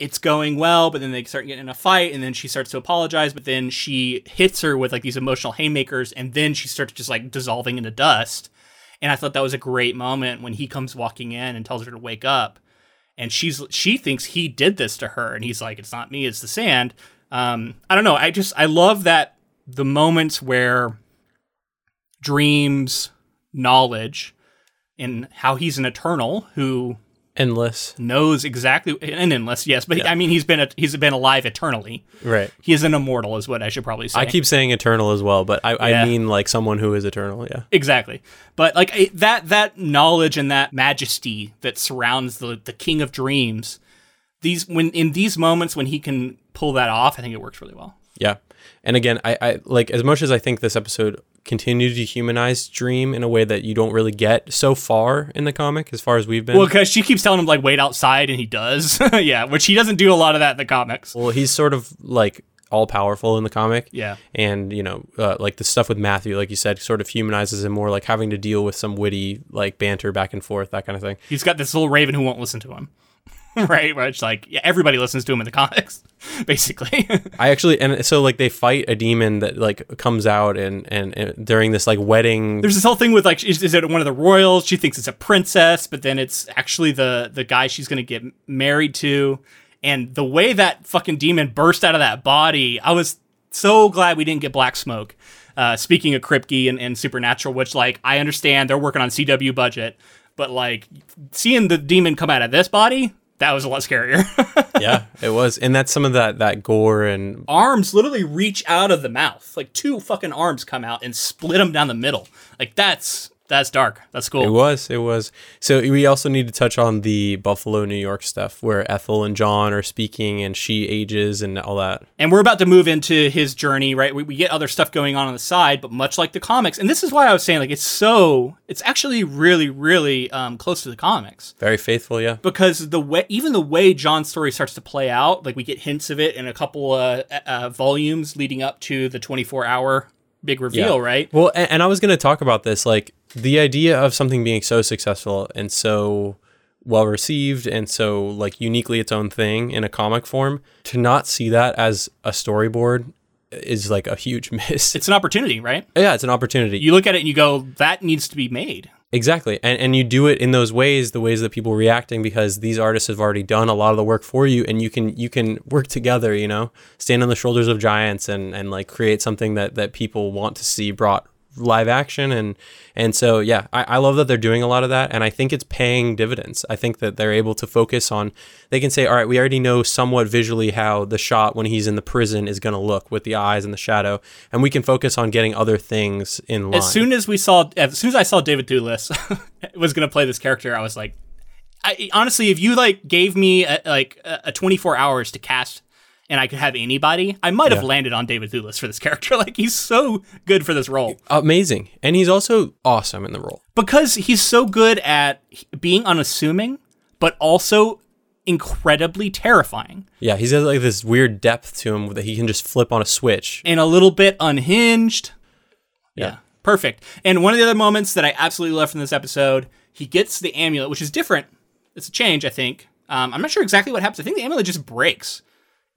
it's going well, but then they start getting in a fight, and then she starts to apologize, but then she hits her with like these emotional haymakers, and then she starts just like dissolving into dust. And I thought that was a great moment when he comes walking in and tells her to wake up, and she's she thinks he did this to her, and he's like, "It's not me, it's the sand." Um, I don't know. I just I love that the moments where Dream's knowledge and how he's an eternal who endless knows exactly and endless. Yes. But yeah. I mean, he's been, a, he's been alive eternally, right? He is an immortal is what I should probably say. I keep saying eternal as well, but I, yeah. I mean like someone who is eternal. Yeah, exactly. But like it, that, that knowledge and that majesty that surrounds the, the king of dreams, these, when in these moments when he can pull that off, I think it works really well. Yeah. And again, I, I like as much as I think this episode continued to humanize Dream in a way that you don't really get so far in the comic, as far as we've been. Well, because she keeps telling him, like, wait outside, and he does. Yeah, which he doesn't do a lot of that in the comics. Well, he's sort of, like, all-powerful in the comic. Yeah. And, you know, uh, like, the stuff with Matthew, like you said, sort of humanizes him more, like, having to deal with some witty, like, banter back and forth, that kind of thing. He's got this little raven who won't listen to him. Right, where it's like, yeah, everybody listens to him in the comics, basically. I actually, and so like they fight a demon that like comes out and, and and during this like wedding. There's this whole thing with like, is, is it one of the royals? She thinks it's a princess, but then it's actually the, the guy she's going to get married to. And the way that fucking demon burst out of that body, I was so glad we didn't get black smoke. Uh, speaking of Kripke and, and Supernatural, which like, I understand they're working on C W budget, but like seeing the demon come out of this body, that was a lot scarier. Yeah, it was. And that's some of that, that gore and... Arms literally reach out of the mouth. Like, two fucking arms come out and split them down the middle. Like, that's that's dark. That's cool. It was. It was. So we also need to touch on the Buffalo, New York stuff, where Ethel and John are speaking, and she ages and all that. And we're about to move into his journey, right? We, we get other stuff going on on the side, but much like the comics. And this is why I was saying, like, it's so... It's actually really, really um, close to the comics. Very faithful, yeah. Because the way, even the way John's story starts to play out, like we get hints of it in a couple uh, uh, volumes leading up to the twenty-four hour big reveal, yeah. Right? Well, and, and I was going to talk about this, like the idea of something being so successful and so well received and so like uniquely its own thing in a comic form, to not see that as a storyboard is like a huge miss. It's an opportunity, right? Yeah, it's an opportunity. You look at it and you go, that needs to be made. Exactly. And and you do it in those ways, the ways that people are reacting, because these artists have already done a lot of the work for you, and you can you can work together, you know, stand on the shoulders of giants and, and like create something that, that people want to see brought live action. And and so, yeah, I, I love that they're doing a lot of that. And I think it's paying dividends. I think that they're able to focus on, they can say, all right, we already know somewhat visually how the shot when he's in the prison is going to look with the eyes and the shadow. And we can focus on getting other things in line. As soon as we saw, as soon as I saw David Thewlis was going to play this character, I was like, I, honestly, if you like gave me a, like a twenty-four hours to cast and I could have anybody, I might have yeah. landed on David Thewlis for this character. Like, he's so good for this role. Amazing. And he's also awesome in the role. Because he's so good at being unassuming, but also incredibly terrifying. Yeah, he's got like this weird depth to him that he can just flip on a switch. And a little bit unhinged. Yeah. yeah. Perfect. And one of the other moments that I absolutely love from this episode, he gets the amulet, which is different. It's a change, I think. Um, I'm not sure exactly what happens. I think the amulet just breaks.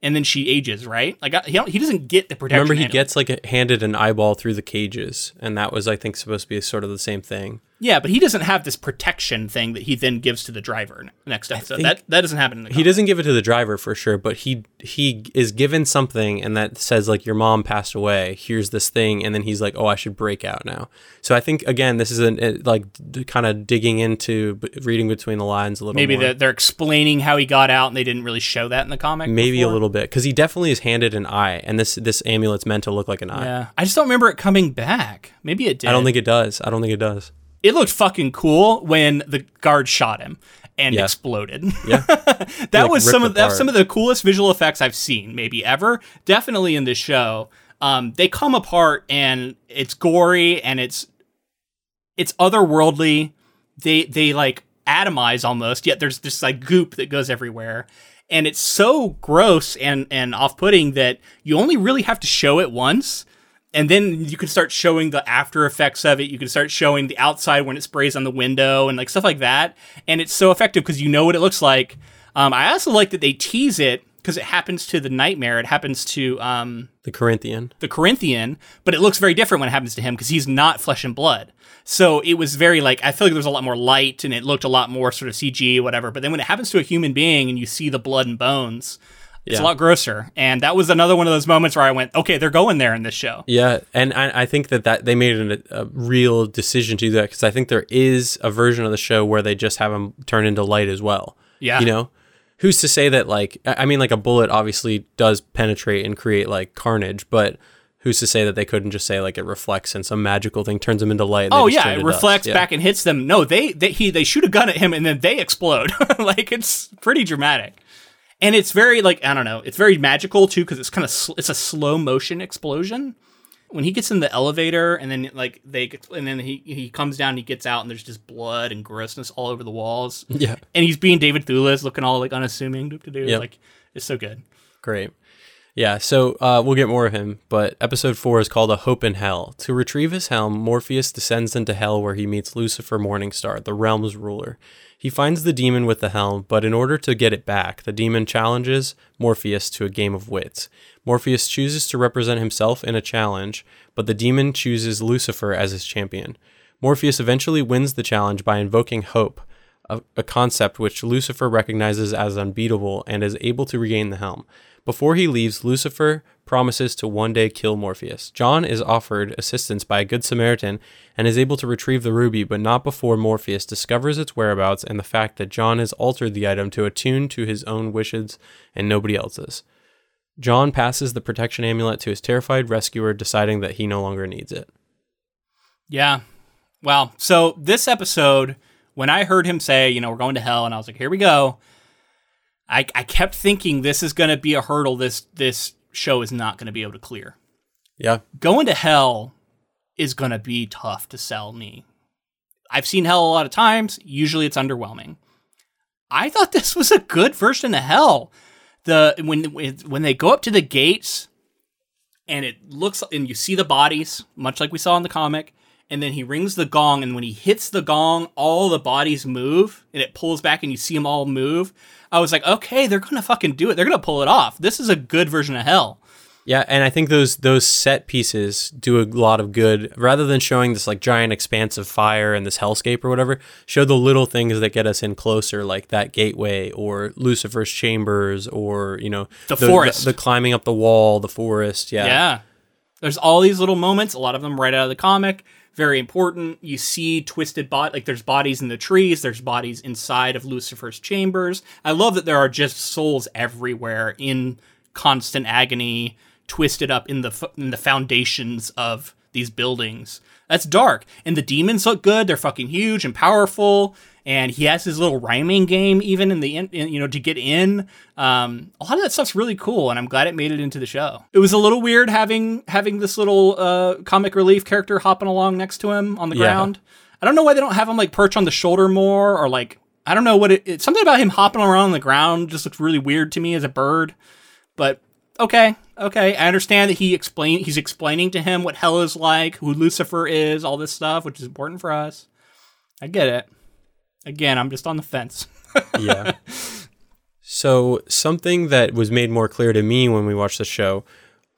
And then she ages, right? Like he he doesn't get the protection. Remember, he handle. gets like handed an eyeball through the cages, and that was, I think, supposed to be sort of the same thing. Yeah, but he doesn't have this protection thing that he then gives to the driver next episode. That that doesn't happen in the comic. He doesn't give it to the driver for sure, but he he is given something, and that says like your mom passed away. Here's this thing, and then he's like, oh, I should break out now. So I think again, this is an, it, like d- kind of digging into b- reading between the lines a little. Maybe more. The, they're explaining how he got out, and they didn't really show that in the comic. Maybe before. a little. bit, because he definitely is handed an eye, and this this amulet's meant to look like an eye. Yeah, I just don't remember it coming back. Maybe it did. I don't think it does. I don't think it does. It looked fucking cool when the guard shot him and yeah. exploded. Yeah, that like was some of that, some of the coolest visual effects I've seen, maybe ever. Definitely in this show, um, they come apart, and it's gory and it's it's otherworldly. They they like atomize almost. Yet there's this like goop that goes everywhere. And it's so gross and, and off-putting that you only really have to show it once, and then you can start showing the after effects of it. You can start showing the outside when it sprays on the window and like stuff like that. And it's so effective because you know what it looks like. Um, I also like that they tease it because it happens to the Nightmare. It happens to um, the Corinthian. The Corinthian, but it looks very different when it happens to him because he's not flesh and blood. So it was very like, I feel like there was a lot more light and it looked a lot more sort of C G, whatever. But then when it happens to a human being and you see the blood and bones, it's yeah. a lot grosser. And that was another one of those moments where I went, okay, they're going there in this show. Yeah. And I, I think that, that they made an, a real decision to do that because I think there is a version of the show where they just have him turn into light as well. Yeah. You know? Who's to say that, like, I mean, like a bullet obviously does penetrate and create like carnage, but who's to say that they couldn't just say like it reflects and some magical thing turns them into light? And oh, they just yeah, it, it reflects yeah. back and hits them. No, they they he they shoot a gun at him and then they explode. Like, it's pretty dramatic, and it's very like I don't know, it's very magical too because it's kind of sl- it's a slow motion explosion. When he gets in the elevator and then like they and then he, he comes down and he gets out and there's just blood and grossness all over the walls. Yeah. And he's being David Thewlis, looking all like unassuming. Yep. Like, it's so good. Great. Yeah, so uh, we'll get more of him, but episode four is called A Hope in Hell. To retrieve his helm, Morpheus descends into hell where he meets Lucifer Morningstar, the realm's ruler. He finds the demon with the helm, but in order to get it back, the demon challenges Morpheus to a game of wits. Morpheus chooses to represent himself in a challenge, but the demon chooses Lucifer as his champion. Morpheus eventually wins the challenge by invoking hope, a, a concept which Lucifer recognizes as unbeatable and is able to regain the helm. Before he leaves, Lucifer promises to one day kill Morpheus. John is offered assistance by a good Samaritan and is able to retrieve the ruby, but not before Morpheus discovers its whereabouts and the fact that John has altered the item to attune to his own wishes and nobody else's. John passes the protection amulet to his terrified rescuer, deciding that he no longer needs it. Yeah. Wow. So this episode, when I heard him say, you know, we're going to hell, and I was like, here we go. I, I kept thinking this is going to be a hurdle this this show is not going to be able to clear. Yeah. Going to hell is going to be tough to sell me. I've seen hell a lot of times. Usually it's underwhelming. I thought this was a good version of hell. The when when they go up to the gates and it looks and you see the bodies, much like we saw in the comic, and then he rings the gong, and when he hits the gong, all the bodies move and it pulls back and you see them all move. I was like, okay, they're going to fucking do it. They're going to pull it off. This is a good version of hell. Yeah, and I think those those set pieces do a lot of good. Rather than showing this like giant expanse of fire and this hellscape or whatever, show the little things that get us in closer, like that gateway or Lucifer's chambers or, you know, the, the forest, the, the climbing up the wall, the forest. Yeah. Yeah. There's all these little moments, a lot of them right out of the comic. Very important. You see twisted bot like there's bodies in the trees. There's bodies inside of Lucifer's chambers. I love that there are just souls everywhere in constant agony, twisted up in the f- in the foundations of these buildings. That's dark. And the demons look good. They're fucking huge and powerful. And he has his little rhyming game even in the in, in, you know, to get in. Um, a lot of that stuff's really cool, and I'm glad it made it into the show. It was a little weird having having this little uh, comic relief character hopping along next to him on the yeah. ground. I don't know why they don't have him like perch on the shoulder more, or like I don't know what it, it something about him hopping around on the ground just looks really weird to me as a bird. But okay, okay, I understand that he explain he's explaining to him what hell is like, who Lucifer is, all this stuff, which is important for us. I get it. Again, I'm just on the fence. Yeah. So something that was made more clear to me when we watched the show,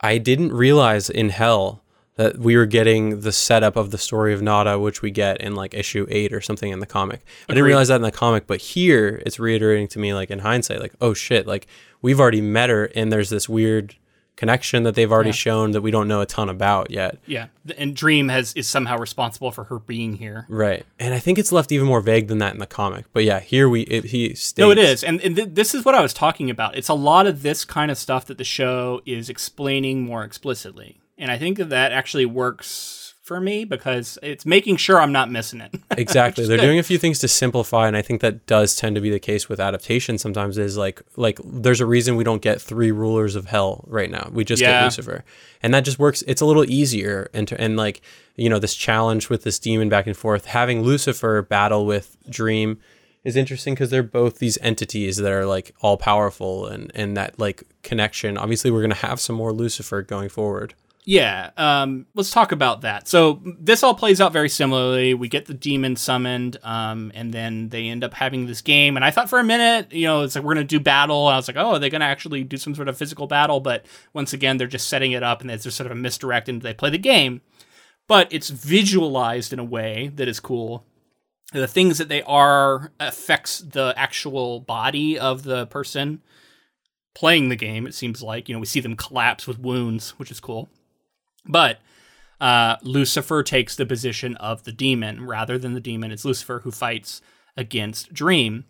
I didn't realize in hell that we were getting the setup of the story of Nada, which we get in like issue eight or something in the comic. Agreed. I didn't realize that in the comic, but here it's reiterating to me like in hindsight, like, oh shit, like we've already met her and there's this weird connection that they've already yeah. shown that we don't know a ton about yet. Yeah, and Dream has is somehow responsible for her being here. Right, and I think it's left even more vague than that in the comic. But yeah, here we it, he states. No, it is, and, and th- this is what I was talking about. It's a lot of this kind of stuff that the show is explaining more explicitly, and I think that that actually works for me because it's making sure I'm not missing it. Exactly, they're good. Doing a few things to simplify, and I think that does tend to be the case with adaptation. Sometimes is like like there's a reason we don't get three rulers of hell right now. We just yeah. get Lucifer, and that just works. It's a little easier, and to, and like you know this challenge with this demon back and forth, having Lucifer battle with Dream is interesting because they're both these entities that are like all powerful, and and that like connection. Obviously, we're gonna have some more Lucifer going forward. Yeah, um, let's talk about that. So this all plays out very similarly. We get the demon summoned, um, and then they end up having this game. And I thought for a minute, you know, it's like, we're going to do battle. And I was like, oh, are they going to actually do some sort of physical battle? But once again, they're just setting it up, and it's just sort of a misdirect, and they play the game. But it's visualized in a way that is cool. The things that they are affects the actual body of the person playing the game, it seems like. You know, we see them collapse with wounds, which is cool. But uh, Lucifer takes the position of the demon. Rather than the demon, it's Lucifer who fights against Dream.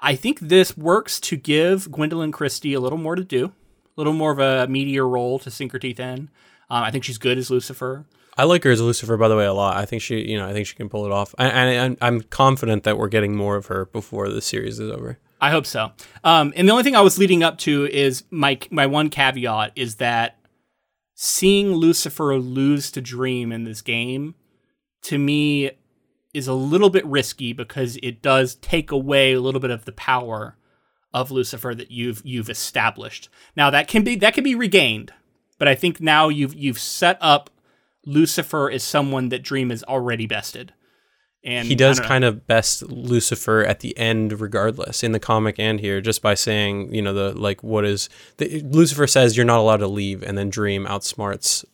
I think this works to give Gwendolyn Christie a little more to do, a little more of a meatier role to sink her teeth in. Um, I think she's good as Lucifer. I like her as Lucifer, by the way, a lot. I think she, you know, I think she can pull it off. And I'm confident that we're getting more of her before the series is over. I hope so. Um, and the only thing I was leading up to is my my one caveat is that seeing Lucifer lose to Dream in this game, to me, is a little bit risky because it does take away a little bit of the power of Lucifer that you've you've established. Now that can be that can be regained, but I think now you've you've set up Lucifer as someone that Dream has already bested. And he does kind of best Lucifer at the end, regardless, in the comic and here, just by saying, you know, the like, what is the, Lucifer says you're not allowed to leave, and then Dream outsmarts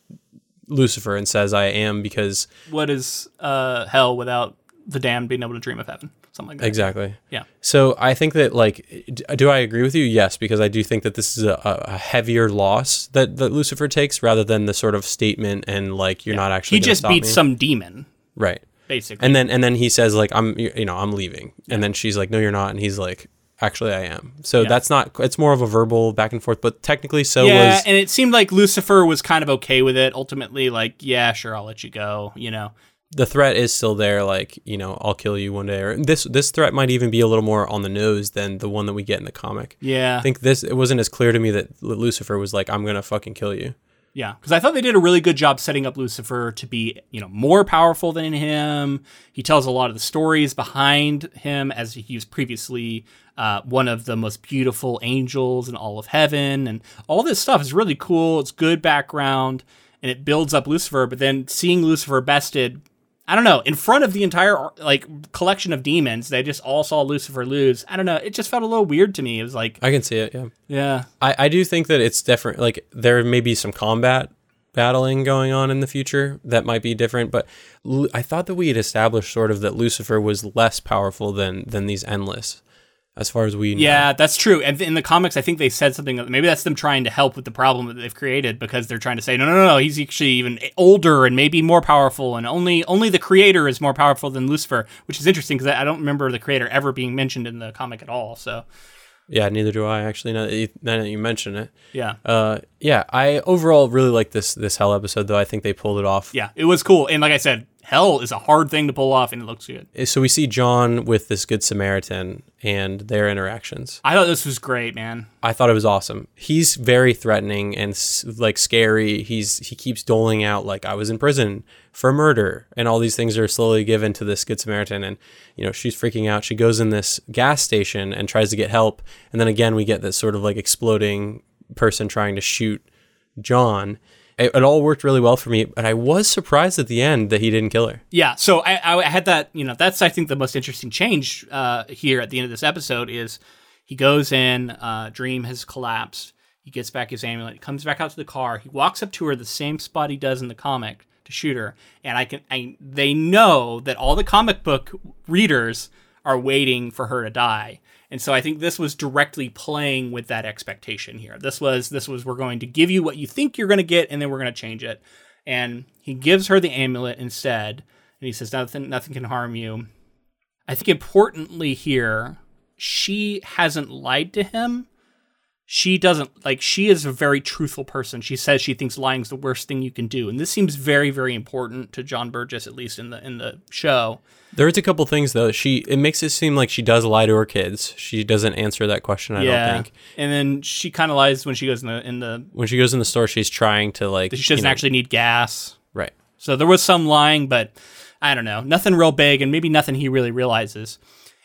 Lucifer and says, "I am," because what is uh, hell without the damned being able to dream of heaven? Something like that. Exactly. Yeah. So I think that, like, do I agree with you? Yes, because I do think that this is a, a heavier loss that that Lucifer takes, rather than the sort of statement and like you're yeah. not actually. He just beats me. some demon. Right. Basically. And then and then he says, like, I'm, you know, I'm leaving. Yeah. And then she's like, no, you're not. And he's like, actually, I am. So yeah. that's not, it's more of a verbal back and forth, but technically so yeah, was. Yeah, and it seemed like Lucifer was kind of okay with it. Ultimately, like, yeah, sure, I'll let you go, you know. The threat is still there, like, you know, I'll kill you one day. Or this this threat might even be a little more on the nose than the one that we get in the comic. Yeah. I think this, it wasn't as clear to me that Lucifer was like, I'm going to fucking kill you. Yeah, because I thought they did a really good job setting up Lucifer to be, you know, more powerful than him. He tells a lot of the stories behind him, as he was previously uh, one of the most beautiful angels in all of heaven. And all this stuff is really cool. It's good background, and it builds up Lucifer. But then seeing Lucifer bested, I don't know, in front of the entire, like, collection of demons, they just all saw Lucifer lose. I don't know. It just felt a little weird to me. It was like... I can see it, yeah. Yeah. I, I do think that it's different. Like, there may be some combat battling going on in the future that might be different, but Lu- I thought that we had established sort of that Lucifer was less powerful than than these endless, as far as we know. Yeah, that's true. And in the comics, I think they said something, maybe that's them trying to help with the problem that they've created, because they're trying to say, no, no, no, no, he's actually even older and maybe more powerful, and only only the creator is more powerful than Lucifer, which is interesting because I don't remember the creator ever being mentioned in the comic at all. So, yeah, neither do I, actually, now that you, now that you mention it. Yeah. Uh, yeah, I overall really like this, this Hell episode, though. I think they pulled it off. Yeah, it was cool. And like I said, Hell is a hard thing to pull off, and it looks good. So we see John with this Good Samaritan and their interactions. I thought this was great, man. I thought it was awesome. He's very threatening and like scary. He's he keeps doling out like, I was in prison for murder, and all these things are slowly given to this Good Samaritan, and you know, she's freaking out. She goes in this gas station and tries to get help, and then again we get this sort of like exploding person trying to shoot John. It, it all worked really well for me, and I was surprised at the end that he didn't kill her. Yeah, so I, I had that, you know, that's, I think, the most interesting change uh, here at the end of this episode is he goes in, uh, Dream has collapsed, he gets back his amulet, comes back out to the car, he walks up to her the same spot he does in the comic to shoot her, and I can, I, they know that all the comic book readers are waiting for her to die. And so I think this was directly playing with that expectation here. This was, this was, we're going to give you what you think you're going to get, and then we're going to change it. And he gives her the amulet instead, and he says, nothing, nothing can harm you. I think importantly here, she hasn't lied to him. She doesn't, like, she is a very truthful person. She says she thinks lying's the worst thing you can do. And this seems very, very important to John Burgess, at least in the in the show. There's a couple things, though. She It makes it seem like she does lie to her kids. She doesn't answer that question, I yeah. don't think. And then she kind of lies when she goes in the, in the... When she goes in the store, she's trying to, like... She doesn't you know, actually need gas. Right. So there was some lying, but I don't know. Nothing real big, and maybe nothing he really realizes.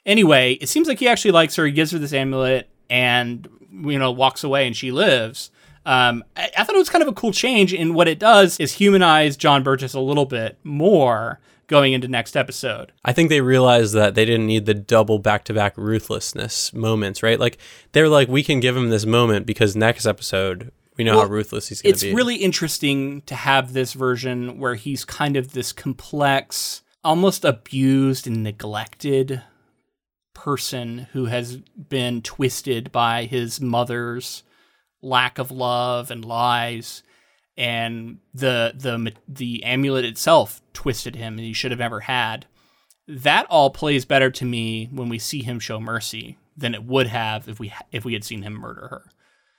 Anyway, it seems like he actually likes her. He gives her this amulet, and... you know, walks away and she lives. Um, I, I thought it was kind of a cool change, and what it does is humanize John Burgess a little bit more going into next episode. I think they realized that they didn't need the double back-to-back ruthlessness moments, right? Like, they're like, we can give him this moment because next episode, we know well, how ruthless he's going to be. It's really interesting to have this version where he's kind of this complex, almost abused and neglected person who has been twisted by his mother's lack of love and lies, and the the the amulet itself twisted him, and he should have ever had. That all plays better to me when we see him show mercy than it would have if we if we had seen him murder her.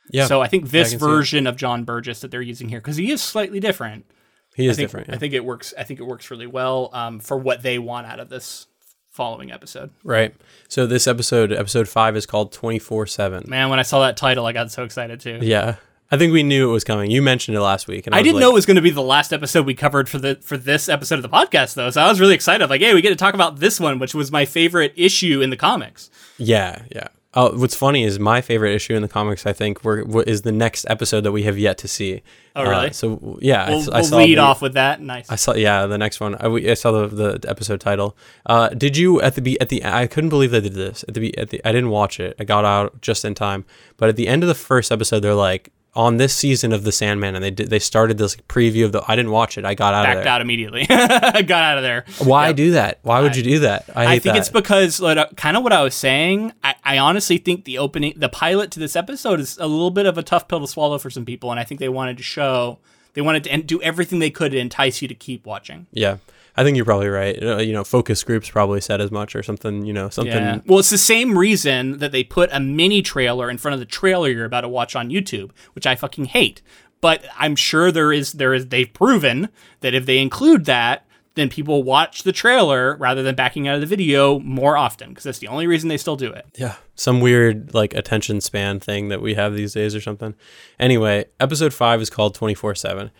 Yeah. So I think this I version of John Burgess that they're using here, because he is slightly different. He is I think, different. Yeah. I think it works. I think it works really well um, for what they want out of this following episode. Right. So this episode, episode five, is called twenty-four seven. Man, when I saw that title, I got so excited too. Yeah. I think we knew it was coming. You mentioned it last week. And I, I didn't like, know it was going to be the last episode we covered for the for this episode of the podcast, though. So I was really excited. Like, hey, we get to talk about this one, which was my favorite issue in the comics. Yeah, yeah. Oh, what's funny is my favorite issue in the comics, I think, were, were, is the next episode that we have yet to see. Oh, really? Uh, so, yeah. We'll, I, I we'll saw lead the, off with that. Nice. I saw, yeah, the next one. I, I saw the, the episode title. Uh, did you, at the, at the, I couldn't believe they did this. At the, at the, I didn't watch it. I got out just in time. But at the end of the first episode, they're like, on this season of The Sandman, and they did, they started this preview of the, I didn't watch it. I got out Backed of there. Backed out immediately. Got out of there. Why yep. do that? Why would I, you do that? I, hate I think that. It's because like, kind of what I was saying, I, I honestly think the opening, the pilot to this episode is a little bit of a tough pill to swallow for some people. And I think they wanted to show, they wanted to do everything they could to entice you to keep watching. Yeah. I think you're probably right. Uh, you know, focus groups probably said as much or something, you know, something. Yeah. Well, it's the same reason that they put a mini trailer in front of the trailer you're about to watch on YouTube, which I fucking hate. But I'm sure there is, there is, they've proven that if they include that, then people watch the trailer rather than backing out of the video more often, because that's the only reason they still do it. Yeah. Some weird like attention span thing that we have these days or something. Anyway, episode five is called twenty-four seven.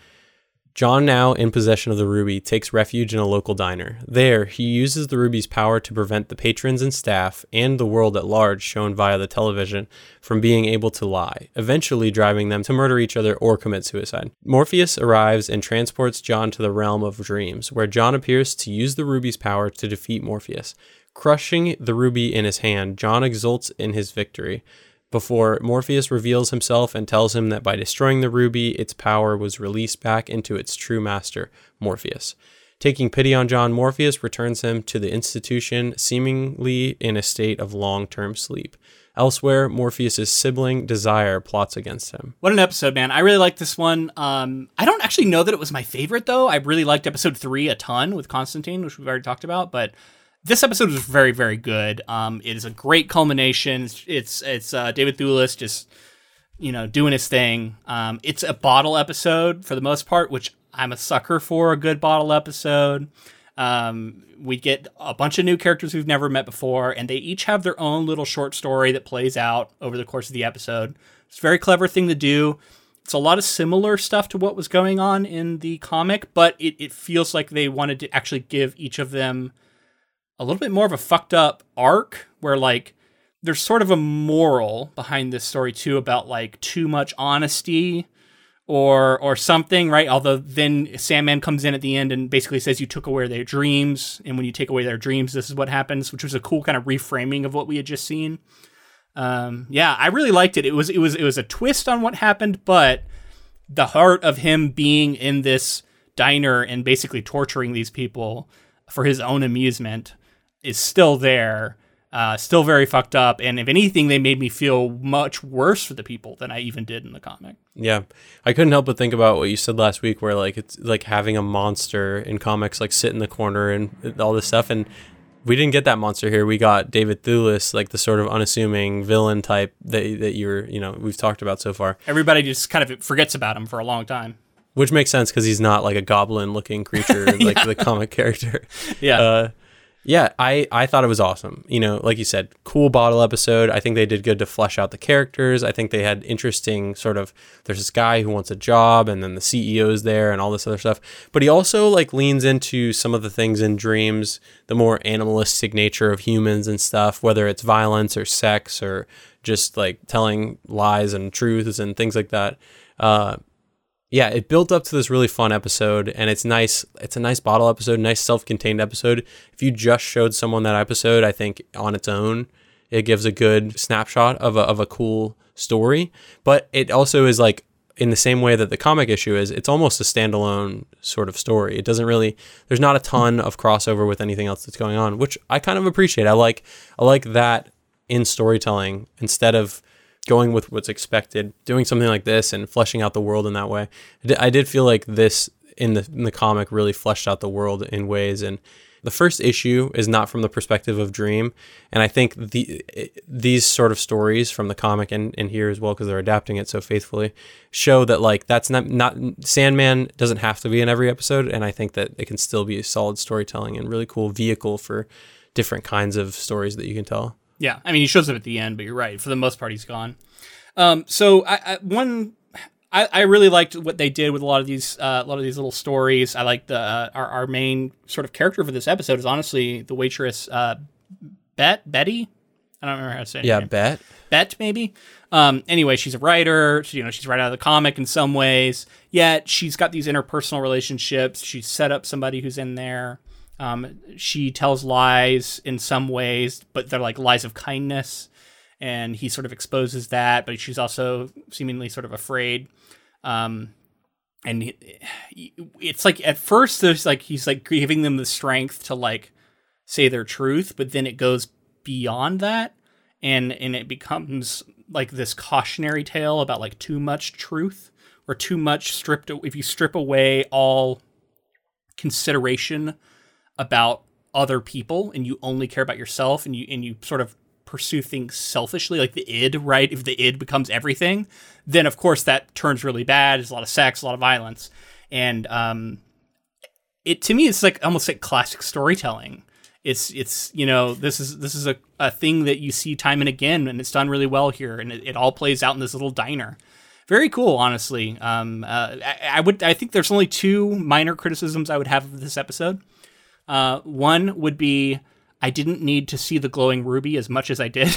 John, now in possession of the ruby, takes refuge in a local diner. There, he uses the ruby's power to prevent the patrons and staff, and the world at large shown via the television, from being able to lie, eventually driving them to murder each other or commit suicide. Morpheus arrives and transports John to the realm of dreams, where John appears to use the ruby's power to defeat Morpheus. Crushing the ruby in his hand, John exults in his victory, before Morpheus reveals himself and tells him that by destroying the ruby, its power was released back into its true master, Morpheus. Taking pity on John, Morpheus returns him to the institution, seemingly in a state of long-term sleep. Elsewhere, Morpheus' sibling, Desire, plots against him. What an episode, man. I really liked this one. Um, I don't actually know that it was my favorite, though. I really liked episode three a ton with Constantine, which we've already talked about, but this episode was very, very good. Um, it is a great culmination. It's it's, it's uh, David Thewlis just, you know, doing his thing. Um, it's a bottle episode for the most part, which I'm a sucker for a good bottle episode. Um, we get a bunch of new characters we've never met before, and they each have their own little short story that plays out over the course of the episode. It's a very clever thing to do. It's a lot of similar stuff to what was going on in the comic, but it, it feels like they wanted to actually give each of them a little bit more of a fucked up arc, where like there's sort of a moral behind this story too, about like too much honesty or or something, right? Although then Sandman comes in at the end and basically says you took away their dreams, and when you take away their dreams, this is what happens, which was a cool kind of reframing of what we had just seen. Um, yeah, I really liked it. It was it was it was a twist on what happened, but the heart of him being in this diner and basically torturing these people for his own amusement is still there, uh, still very fucked up. And if anything, they made me feel much worse for the people than I even did in the comic. Yeah. I couldn't help but think about what you said last week, where like, it's like having a monster in comics, like sit in the corner and all this stuff. And we didn't get that monster here. We got David Thewlis, like the sort of unassuming villain type that, that you're, you know, we've talked about so far. Everybody just kind of forgets about him for a long time. Which makes sense because he's not like a goblin looking creature, like yeah. the comic character. Yeah. Uh, Yeah, I, I thought it was awesome. You know, like you said, cool bottle episode. I think they did good to flesh out the characters. I think they had interesting sort of, there's this guy who wants a job and then the C E O's there and all this other stuff. But he also like leans into some of the things in Dreams, the more animalistic nature of humans and stuff, whether it's violence or sex or just like telling lies and truths and things like that. Uh, yeah, it built up to this really fun episode, and it's nice. It's a nice bottle episode, nice self-contained episode. If you just showed someone that episode, I think on its own, it gives a good snapshot of a, of a cool story. But it also is like, in the same way that the comic issue is, it's almost a standalone sort of story. It doesn't really, there's not a ton of crossover with anything else that's going on, which I kind of appreciate. I like, I like that in storytelling, instead of going with what's expected, doing something like this and fleshing out the world in that way. I did feel like this in the in the comic really fleshed out the world in ways, and the first issue is not from the perspective of Dream, and I think the these sort of stories from the comic and, and here as well, because they're adapting it so faithfully, show that like that's not not Sandman doesn't have to be in every episode, and I think that it can still be a solid storytelling and really cool vehicle for different kinds of stories that you can tell. Yeah, I mean, he shows up at the end, but you're right. For the most part, he's gone. Um, so I, I one, I, I really liked what they did with a lot of these, uh, a lot of these little stories. I like the uh, our our main sort of character for this episode is honestly the waitress, uh, Bet Betty. I don't remember how to say it. Yeah, name. Bet Bet maybe. Um, anyway, she's a writer. She, you know, she's right out of the comic in some ways. Yet she's got these interpersonal relationships. She's set up somebody who's in there. Um, she tells lies in some ways, but they're like lies of kindness, and he sort of exposes that, but she's also seemingly sort of afraid. Um, and he, it's like, at first there's like, he's like giving them the strength to like say their truth, but then it goes beyond that. And, and it becomes like this cautionary tale about like too much truth or too much stripped. If you strip away all consideration about other people and you only care about yourself and you and you sort of pursue things selfishly, like the id, right? If the id becomes everything, then of course that turns really bad. There's a lot of sex, a lot of violence. And um, it to me, it's like almost like classic storytelling. It's, it's you know, this is this is a, a thing that you see time and again, and it's done really well here. And it, it all plays out in this little diner. Very cool, honestly. Um, uh, I, I would I think there's only two minor criticisms I would have of this episode. Uh, one would be, I didn't need to see the glowing ruby as much as I did.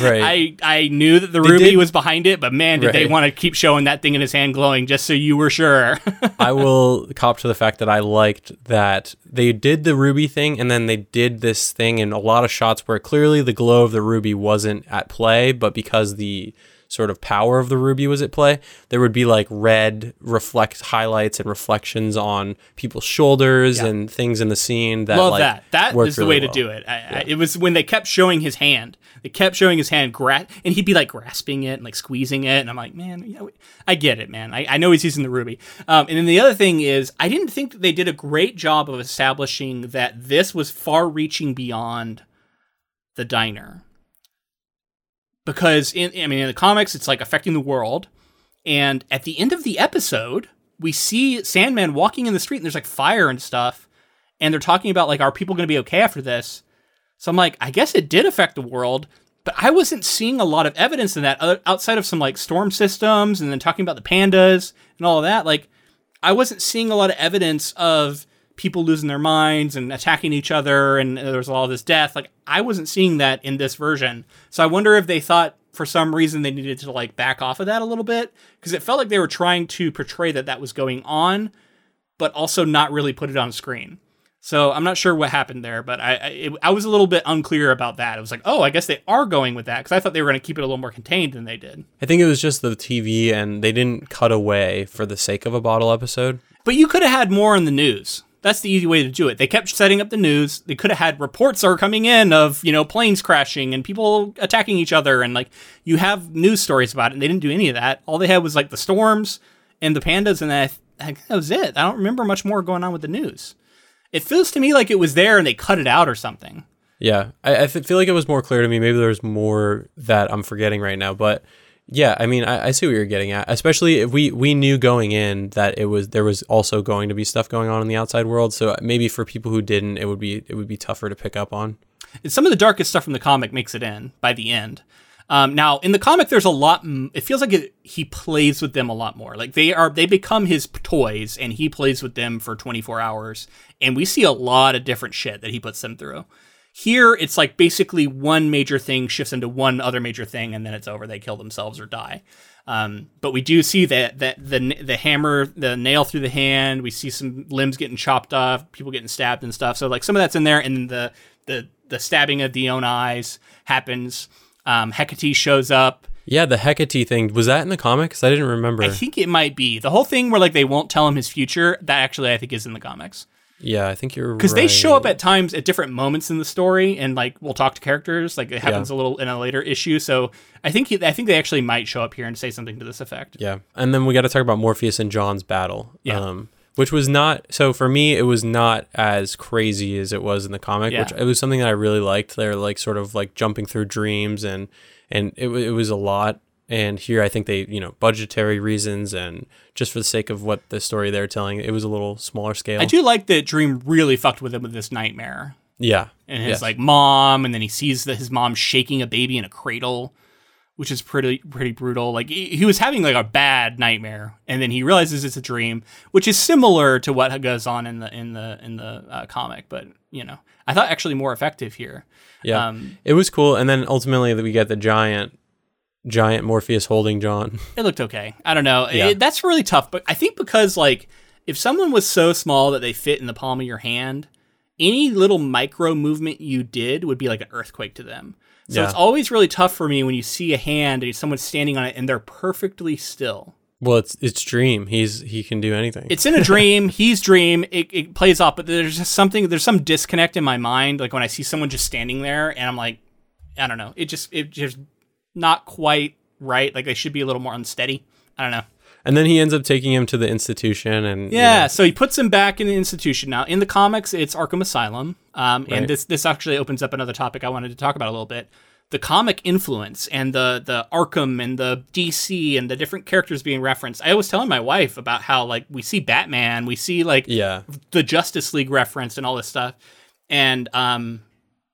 Right. I, I knew that the they ruby did. was behind it, but man, did right. they want to keep showing that thing in his hand glowing just so you were sure. I will cop to the fact that I liked that they did the ruby thing, and then they did this thing in a lot of shots where clearly the glow of the ruby wasn't at play, but because the sort of power of the ruby was at play, there would be like red reflect highlights and reflections on people's shoulders yeah. and things in the scene that love like, that that is the really way well. to do it I, yeah. I, it was when they kept showing his hand they kept showing his hand gra- and he'd be like grasping it and like squeezing it, and I'm like, man, you know, I get it, man. I, I know he's using the ruby. Um, and then the other thing is, I didn't think that they did a great job of establishing that this was far reaching beyond the diner. Because, in, I mean, in the comics, it's like affecting the world. And at the end of the episode, we see Sandman walking in the street and there's like fire and stuff. And they're talking about like, are people going to be okay after this? So I'm like, I guess it did affect the world. But I wasn't seeing a lot of evidence in that other, outside of some like storm systems and then talking about the pandas and all of that. Like, I wasn't seeing a lot of evidence of people losing their minds and attacking each other, and there was all this death. Like, I wasn't seeing that in this version. So I wonder if they thought for some reason they needed to like back off of that a little bit, because it felt like they were trying to portray that that was going on, but also not really put it on screen. So I'm not sure what happened there, but I I, it, I was a little bit unclear about that. It was like, oh, I guess they are going with that, because I thought they were going to keep it a little more contained than they did. I think it was just the T V, and they didn't cut away for the sake of a bottle episode. But you could have had more in the news. That's the easy way to do it. They kept setting up the news. They could have had reports are coming in of, you know, planes crashing and people attacking each other. And like, you have news stories about it, and they didn't do any of that. All they had was like the storms and the pandas. And that, that was it. I don't remember much more going on with the news. It feels to me like it was there and they cut it out or something. Yeah. I, I feel like it was more clear to me. Maybe there's more that I'm forgetting right now, but Yeah, I mean, I, I see what you're getting at. Especially if we, we knew going in that it was there was also going to be stuff going on in the outside world. So maybe for people who didn't, it would be it would be tougher to pick up on. Some of the darkest stuff from the comic makes it in by the end. Um, now in the comic, there's a lot. It feels like it, he plays with them a lot more. Like they are, they become his toys, and he plays with them for twenty-four hours. And we see a lot of different shit that he puts them through. Here, it's like basically one major thing shifts into one other major thing, and then it's over. They kill themselves or die. Um, but we do see that that the the hammer, the nail through the hand. We see some limbs getting chopped off, people getting stabbed and stuff. So like some of that's in there, and the the the stabbing of the own eyes happens. Um, Hecate shows up. Yeah, the Hecate thing. Was that in the comics? I didn't remember. I think it might be. The whole thing where like they won't tell him his future, that actually I think is in the comics. Yeah, I think you're right. Because they show up at times at different moments in the story, and like we'll talk to characters. Like it happens yeah. a little in a later issue. So I think he, I think they actually might show up here and say something to this effect. Yeah, and then we got to talk about Morpheus and John's battle. Yeah. Um, which was not so for me. It was not as crazy as it was in the comic. Yeah. Which it was something that I really liked. They're like sort of like jumping through dreams, and and it it was a lot. And here, I think they, you know, budgetary reasons and just for the sake of what the story they're telling, it was a little smaller scale. I do like that Dream really fucked with him with this nightmare. Yeah. And his, yes. like, mom, and then he sees that his mom's shaking a baby in a cradle, which is pretty pretty brutal. Like, he, he was having, like, a bad nightmare, and then he realizes it's a dream, which is similar to what goes on in the in the, in the uh, comic, but, you know. I thought actually more effective here. Yeah. Um, it was cool, and then ultimately we get the giant... Giant Morpheus holding John. It looked okay. I don't know. Yeah. It, that's really tough. But I think because like if someone was so small that they fit in the palm of your hand, any little micro movement you did would be like an earthquake to them. So yeah. It's always really tough for me when you see a hand and someone's standing on it and they're perfectly still. Well, it's it's Dream. He's he can do anything. It's in a dream. He's Dream. It it plays off, but there's just something. There's some disconnect in my mind. Like when I see someone just standing there and I'm like, I don't know. It just it just. Not quite right. Like they should be a little more unsteady. I don't know. And then he ends up taking him to the institution, and yeah. You know. So he puts him back in the institution. Now in the comics, it's Arkham Asylum. Um, right. And this this actually opens up another topic I wanted to talk about a little bit: the comic influence and the the Arkham and the D C and the different characters being referenced. I was telling my wife about how like we see Batman, we see like yeah. the Justice League referenced and all this stuff, and um,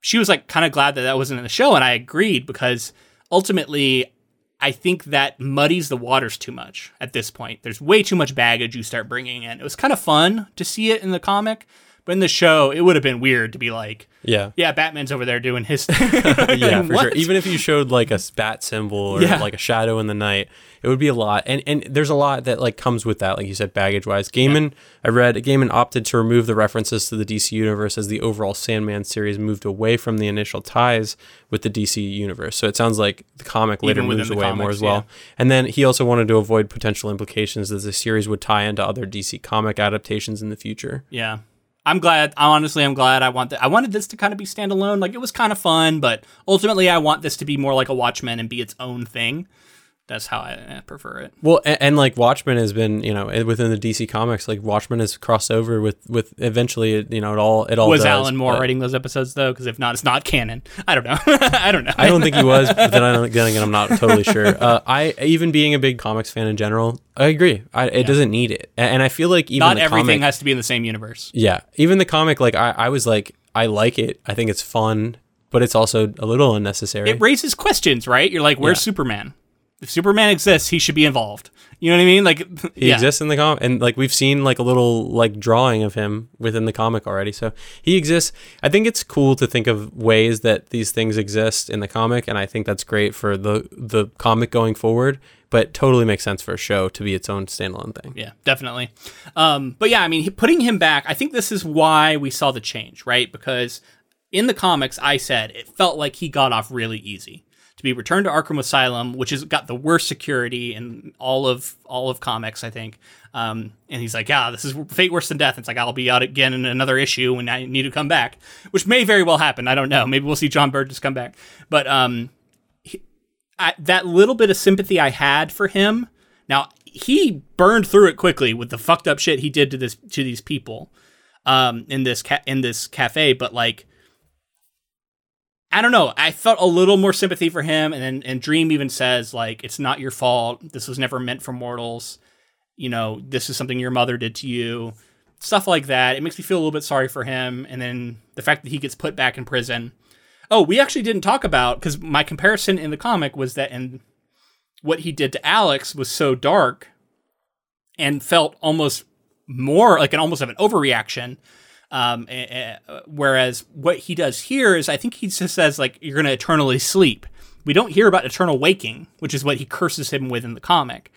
she was like kind of glad that that wasn't in the show, and I agreed because. Ultimately, I think that muddies the waters too much at this point. There's way too much baggage you start bringing in. It was kind of fun to see it in the comic, but in the show, it would have been weird to be like, yeah, yeah, Batman's over there doing his thing. yeah, for what? Sure. Even if you showed like a bat symbol or yeah. like a shadow in the night, it would be a lot. And and there's a lot that like comes with that, like you said, baggage-wise. Gaiman, yeah. I read, Gaiman opted to remove the references to the D C universe as the overall Sandman series moved away from the initial ties with the D C universe. So it sounds like the comic later moves away comics, more as well. Yeah. And then he also wanted to avoid potential implications that the series would tie into other D C comic adaptations in the future. Yeah. I'm glad. Honestly, I'm glad. I want that. I wanted this to kind of be standalone. Like it was kind of fun, but ultimately, I want this to be more like a Watchmen and be its own thing. That's how I prefer it. Well, and, and like Watchmen has been, you know, within the D C comics, like Watchmen has crossed over with with eventually, you know, it all it all was does, Alan Moore but... writing those episodes though, because if not, it's not canon. I don't know. I don't know. I don't think he was. But then I don't, then again, I'm not totally sure. Uh, I even being a big comics fan in general. I agree. I, it yeah. doesn't need it. And I feel like even not the everything comic, has to be in the same universe. Yeah. Even the comic, like I, I was like, I like it. I think it's fun, but it's also a little unnecessary. It raises questions, right? You're like, where's yeah. Superman? If Superman exists, he should be involved. You know what I mean? Like he yeah. exists in the comic, and like we've seen like a little like drawing of him within the comic already. So he exists. I think it's cool to think of ways that these things exist in the comic, and I think that's great for the the comic going forward. But totally makes sense for a show to be its own standalone thing. Yeah, definitely. Um, but yeah, I mean, putting him back, I think this is why we saw the change, right? Because in the comics, I said it felt like he got off really easy. To be returned to Arkham Asylum, which has got the worst security in all of all of comics, I think. Um, and he's like, yeah, this is fate worse than death. It's like, I'll be out again in another issue when I need to come back, which may very well happen. I don't know. Maybe we'll see John Burgess come back. But um, he, I, that little bit of sympathy I had for him. Now, he burned through it quickly with the fucked up shit he did to this to these people um, in this ca- in this cafe. But like. I don't know. I felt a little more sympathy for him. And then, and Dream even says, like, it's not your fault. This was never meant for mortals. You know, this is something your mother did to you. Stuff like that. It makes me feel a little bit sorry for him. And then the fact that he gets put back in prison. Oh, we actually didn't talk about, because my comparison in the comic was that, and what he did to Alex was so dark and felt almost more like an almost of an overreaction. Um, uh, whereas what he does here is, I think he just says, like, you're going to eternally sleep. We don't hear about eternal waking, which is what he curses him with in the comic.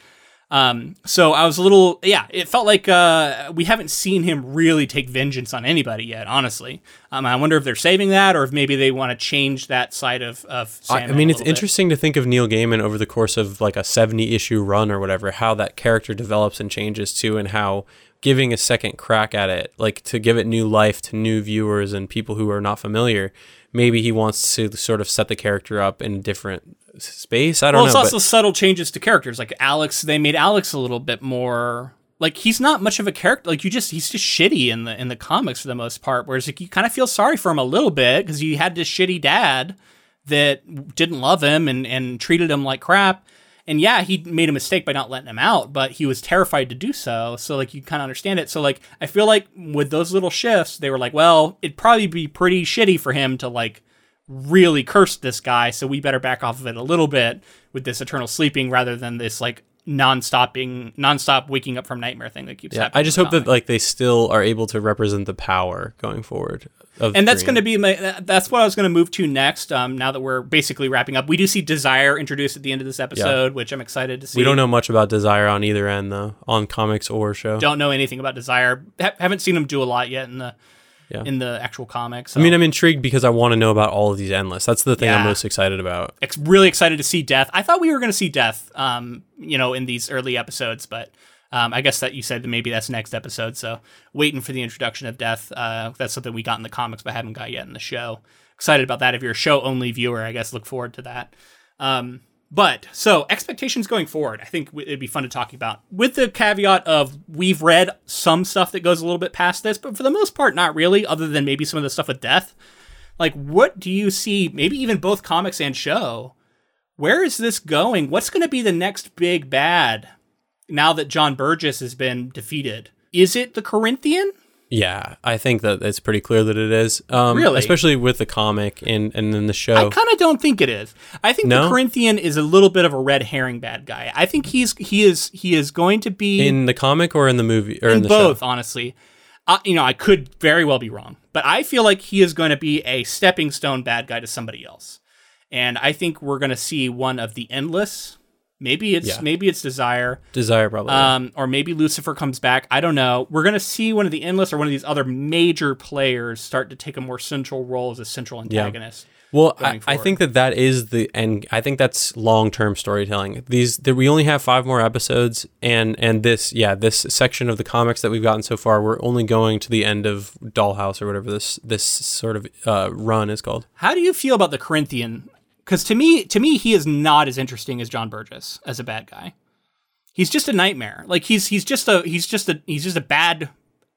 Um, so I was a little, yeah, it felt like, uh, we haven't seen him really take vengeance on anybody yet, honestly. Um, I wonder if they're saving that, or if maybe they want to change that side of, of Sandman. I mean, it's interesting to think of Neil Gaiman over the course of like a seventy issue run or whatever, how that character develops and changes too, and how giving a second crack at it, like to give it new life to new viewers and people who are not familiar. Maybe he wants to sort of set the character up in a different space. I don't know. Well, it's know, also but... subtle changes to characters. Like Alex, they made Alex a little bit more like he's not much of a character. Like you just, he's just shitty in the, in the comics for the most part. Whereas like, you kind of feel sorry for him a little bit because he had this shitty dad that didn't love him and, and treated him like crap. And yeah, he made a mistake by not letting him out, but he was terrified to do so. So like, you kind of understand it. So like, I feel like with those little shifts, they were like, well, it'd probably be pretty shitty for him to like really curse this guy. So we better back off of it a little bit with this eternal sleeping rather than this like non-stopping, non-stop waking up from nightmare thing that keeps yeah, happening. I just hope that like they still are able to represent the power going forward. And that's going to be my, that's what I was going to move to next. Um, now that we're basically wrapping up, we do see Desire introduced at the end of this episode, yeah. which I'm excited to see. We don't know much about Desire on either end, though, on comics or show. Don't know anything about Desire. Ha- haven't seen him do a lot yet in the yeah. in the actual comics. So. I mean, I'm intrigued because I want to know about all of these endless. That's the thing yeah. I'm most excited about. It's really excited to see Death. I thought we were going to see Death, um, you know, in these early episodes, but. Um, I guess that you said that maybe that's next episode. So waiting for the introduction of Death. Uh, that's something we got in the comics, but haven't got yet in the show. Excited about that. If you're a show only viewer, I guess, look forward to that. Um, but so expectations going forward, I think it'd be fun to talk about with the caveat of we've read some stuff that goes a little bit past this, but for the most part, not really, other than maybe some of the stuff with Death. Like, what do you see? Maybe even both comics and show. Where is this going? What's going to be the next big bad? Now that John Burgess has been defeated, is it the Corinthian? Yeah, I think that it's pretty clear that it is. Um, really? Especially with the comic and, and then the show. I kind of don't think it is. I think no? the Corinthian is a little bit of a red herring bad guy. I think he's he is he is going to be... In the comic or in the movie? Or in, in the both, show? Honestly. Uh, you know, I could very well be wrong, but I feel like he is going to be a stepping stone bad guy to somebody else. And I think we're going to see one of the Endless... Maybe it's yeah. maybe it's Desire. Desire, probably. Um, yeah. Or maybe Lucifer comes back. I don't know. We're going to see one of the Endless or one of these other major players start to take a more central role as a central antagonist. Yeah. Well, I, I think that that is the end. I think that's long-term storytelling. These that we only have five more episodes, and and this yeah this section of the comics that we've gotten so far, we're only going to the end of Dollhouse or whatever this this sort of uh, run is called. How do you feel about the Corinthian? Because to me, to me, he is not as interesting as John Burgess as a bad guy. He's just a nightmare. Like he's he's just a he's just a he's just a bad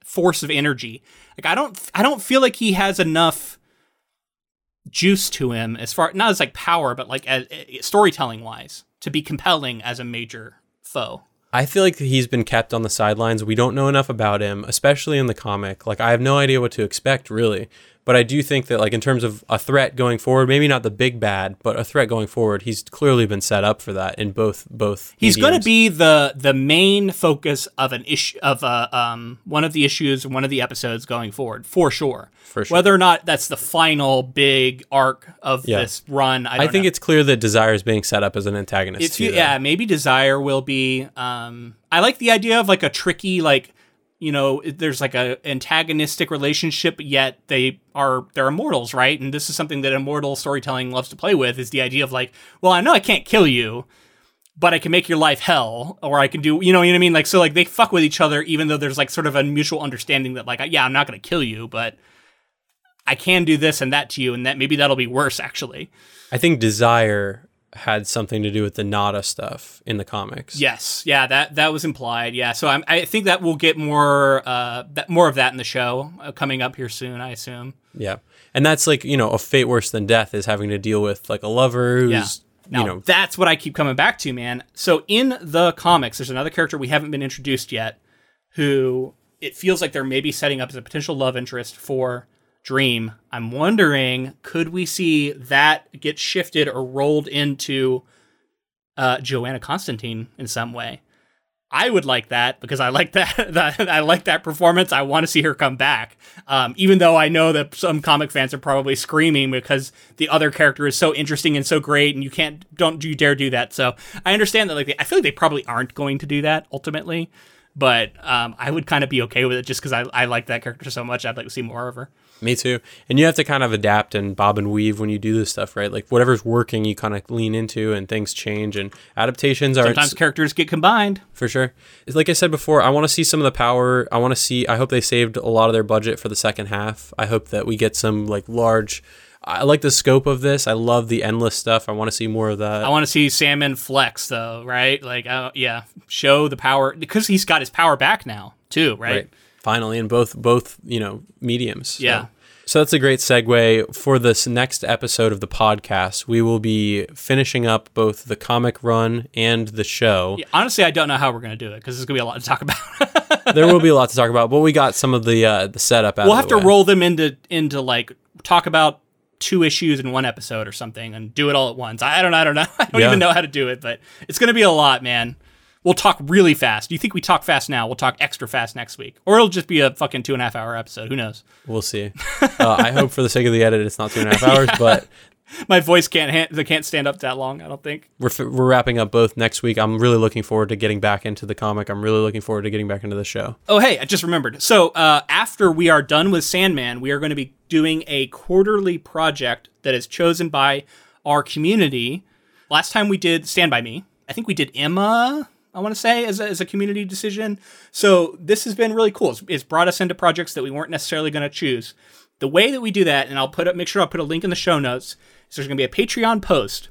force of energy. Like I don't I don't feel like he has enough juice to him as far not as like power, but like as, as storytelling wise to be compelling as a major foe. I feel like he's been kept on the sidelines. We don't know enough about him, especially in the comic. Like I have no idea what to expect really. But I do think that, like, in terms of a threat going forward, maybe not the big bad, but a threat going forward, he's clearly been set up for that in both both. He's going to be the the main focus of an issue of uh, um one of the issues, one of the episodes going forward for sure. For sure. Whether or not that's the final big arc of yeah. this run, I, don't I think know. It's clear that Desire is being set up as an antagonist. It's, too, yeah, though. Maybe Desire will be. Um, I like the idea of like a tricky like. You know, there's like a antagonistic relationship, yet they are, they're immortals, right? And this is something that immortal storytelling loves to play with is the idea of like, well, I know I can't kill you, but I can make your life hell, or I can do, you know what I mean? Like, so like they fuck with each other, even though there's like sort of a mutual understanding that like, yeah, I'm not going to kill you, but I can do this and that to you. And that maybe that'll be worse actually. I think Desire had something to do with the Nada stuff in the comics. Yes. Yeah. That, that was implied. Yeah. So I'm, I think that we'll get more, uh, that more of that in the show uh, coming up here soon, I assume. Yeah. And that's like, you know, a fate worse than death is having to deal with like a lover who's, yeah. Now, you know. That's what I keep coming back to, man. So in the comics, there's another character we haven't been introduced yet who it feels like they're maybe setting up as a potential love interest for Dream. I'm wondering, could we see that get shifted or rolled into uh, Joanna Constantine in some way? I would like that because I like that. that I like that performance. I want to see her come back, um, even though I know that some comic fans are probably screaming because the other character is so interesting and so great, and you can't, don't you dare do that. So I understand that. Like, they, I feel like they probably aren't going to do that ultimately, but um, I would kind of be okay with it just because I, I like that character so much. I'd like to see more of her. Me too. And you have to kind of adapt and bob and weave when you do this stuff, right? Like whatever's working, you kind of lean into, and things change, and adaptations are sometimes characters get combined for sure. Like I said before, I want to see some of the power. I want to see, I hope they saved a lot of their budget for the second half. I hope that we get some like large, I like the scope of this. I love the endless stuff. I want to see more of that. I want to see Salmon flex though, right? Like, uh, yeah, show the power because he's got his power back now too, right? Right. Finally, in both, both you know, mediums. So. Yeah. So that's a great segue for this next episode of the podcast. We will be finishing up both the comic run and the show. Yeah, honestly, I don't know how we're going to do it because there's going to be a lot to talk about. There will be a lot to talk about, but we got some of the uh, the setup out. We'll have to roll them into into like talk about two issues in one episode or something and do it all at once. I don't know. I don't know. I don't yeah. even know how to do it, but it's going to be a lot, man. We'll talk really fast. You think we talk fast now? We'll talk extra fast next week. Or it'll just be a fucking two and a half hour episode. Who knows? We'll see. Uh, I hope for the sake of the edit, it's not two and a half hours, yeah. but... My voice can't ha- they can't stand up that long, I don't think. We're f- we're wrapping up both next week. I'm really looking forward to getting back into the comic. I'm really looking forward to getting back into the show. Oh, hey, I just remembered. So uh, after we are done with Sandman, we are going to be doing a quarterly project that is chosen by our community. Last time we did Stand By Me. I think we did Emma... I want to say, as a, as a community decision. So this has been really cool. It's, it's brought us into projects that we weren't necessarily going to choose. The way that we do that, and I'll put up, make sure I'll put a link in the show notes, is there's going to be a Patreon post.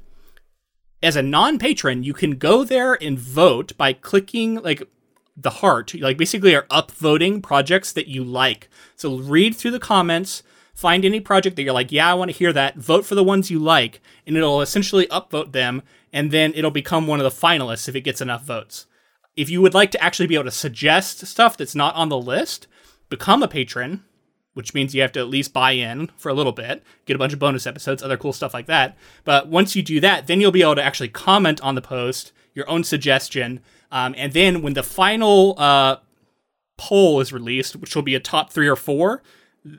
As a non-patron, you can go there and vote by clicking like the heart, like basically are upvoting projects that you like. So read through the comments, find any project that you're like, yeah, I want to hear that. Vote for the ones you like, and it'll essentially upvote them. And then it'll become one of the finalists if it gets enough votes. If you would like to actually be able to suggest stuff that's not on the list, become a patron, which means you have to at least buy in for a little bit, get a bunch of bonus episodes, other cool stuff like that. But once you do that, then you'll be able to actually comment on the post, your own suggestion. Um, and then when the final uh, poll is released, which will be a top three or four,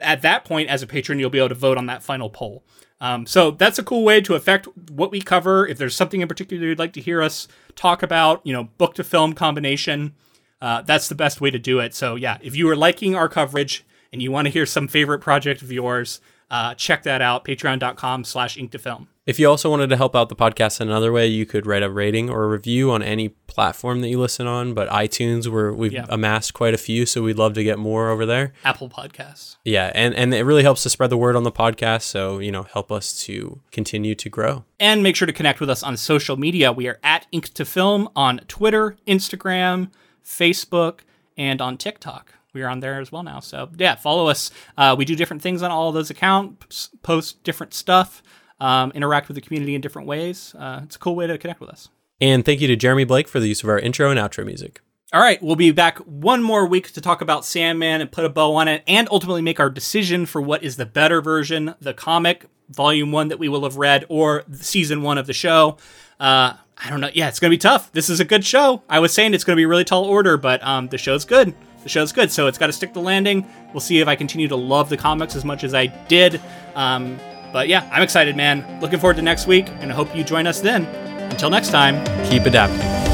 at that point, as a patron, you'll be able to vote on that final poll. Um, so that's a cool way to affect what we cover. If there's something in particular you'd like to hear us talk about, you know, book to film combination, uh, that's the best way to do it. So yeah, if you are liking our coverage and you want to hear some favorite project of yours, uh, check that out. Patreon.com slash ink to film. If you also wanted to help out the podcast in another way, you could write a rating or a review on any platform that you listen on, but iTunes, where we've yeah. amassed quite a few, so we'd love to get more over there. Apple Podcasts. Yeah, and, and it really helps to spread the word on the podcast, so, you know, help us to continue to grow. And make sure to connect with us on social media. We are at Ink to Film on Twitter, Instagram, Facebook, and on TikTok. We are on there as well now, so yeah, follow us. Uh, we do different things on all of those accounts, post different stuff. Um, interact with the community in different ways. Uh, it's a cool way to connect with us. And thank you to Jeremy Blake for the use of our intro and outro music. All right, we'll be back one more week to talk about Sandman and put a bow on it and ultimately make our decision for what is the better version, the comic, volume one that we will have read, or season one of the show. Uh, I don't know. Yeah, it's going to be tough. This is a good show. I was saying it's going to be a really tall order, but um, the show's good. The show's good, so it's got to stick the landing. We'll see if I continue to love the comics as much as I did. Um... But yeah, I'm excited, man. Looking forward to next week, and I hope you join us then. Until next time, keep adapting.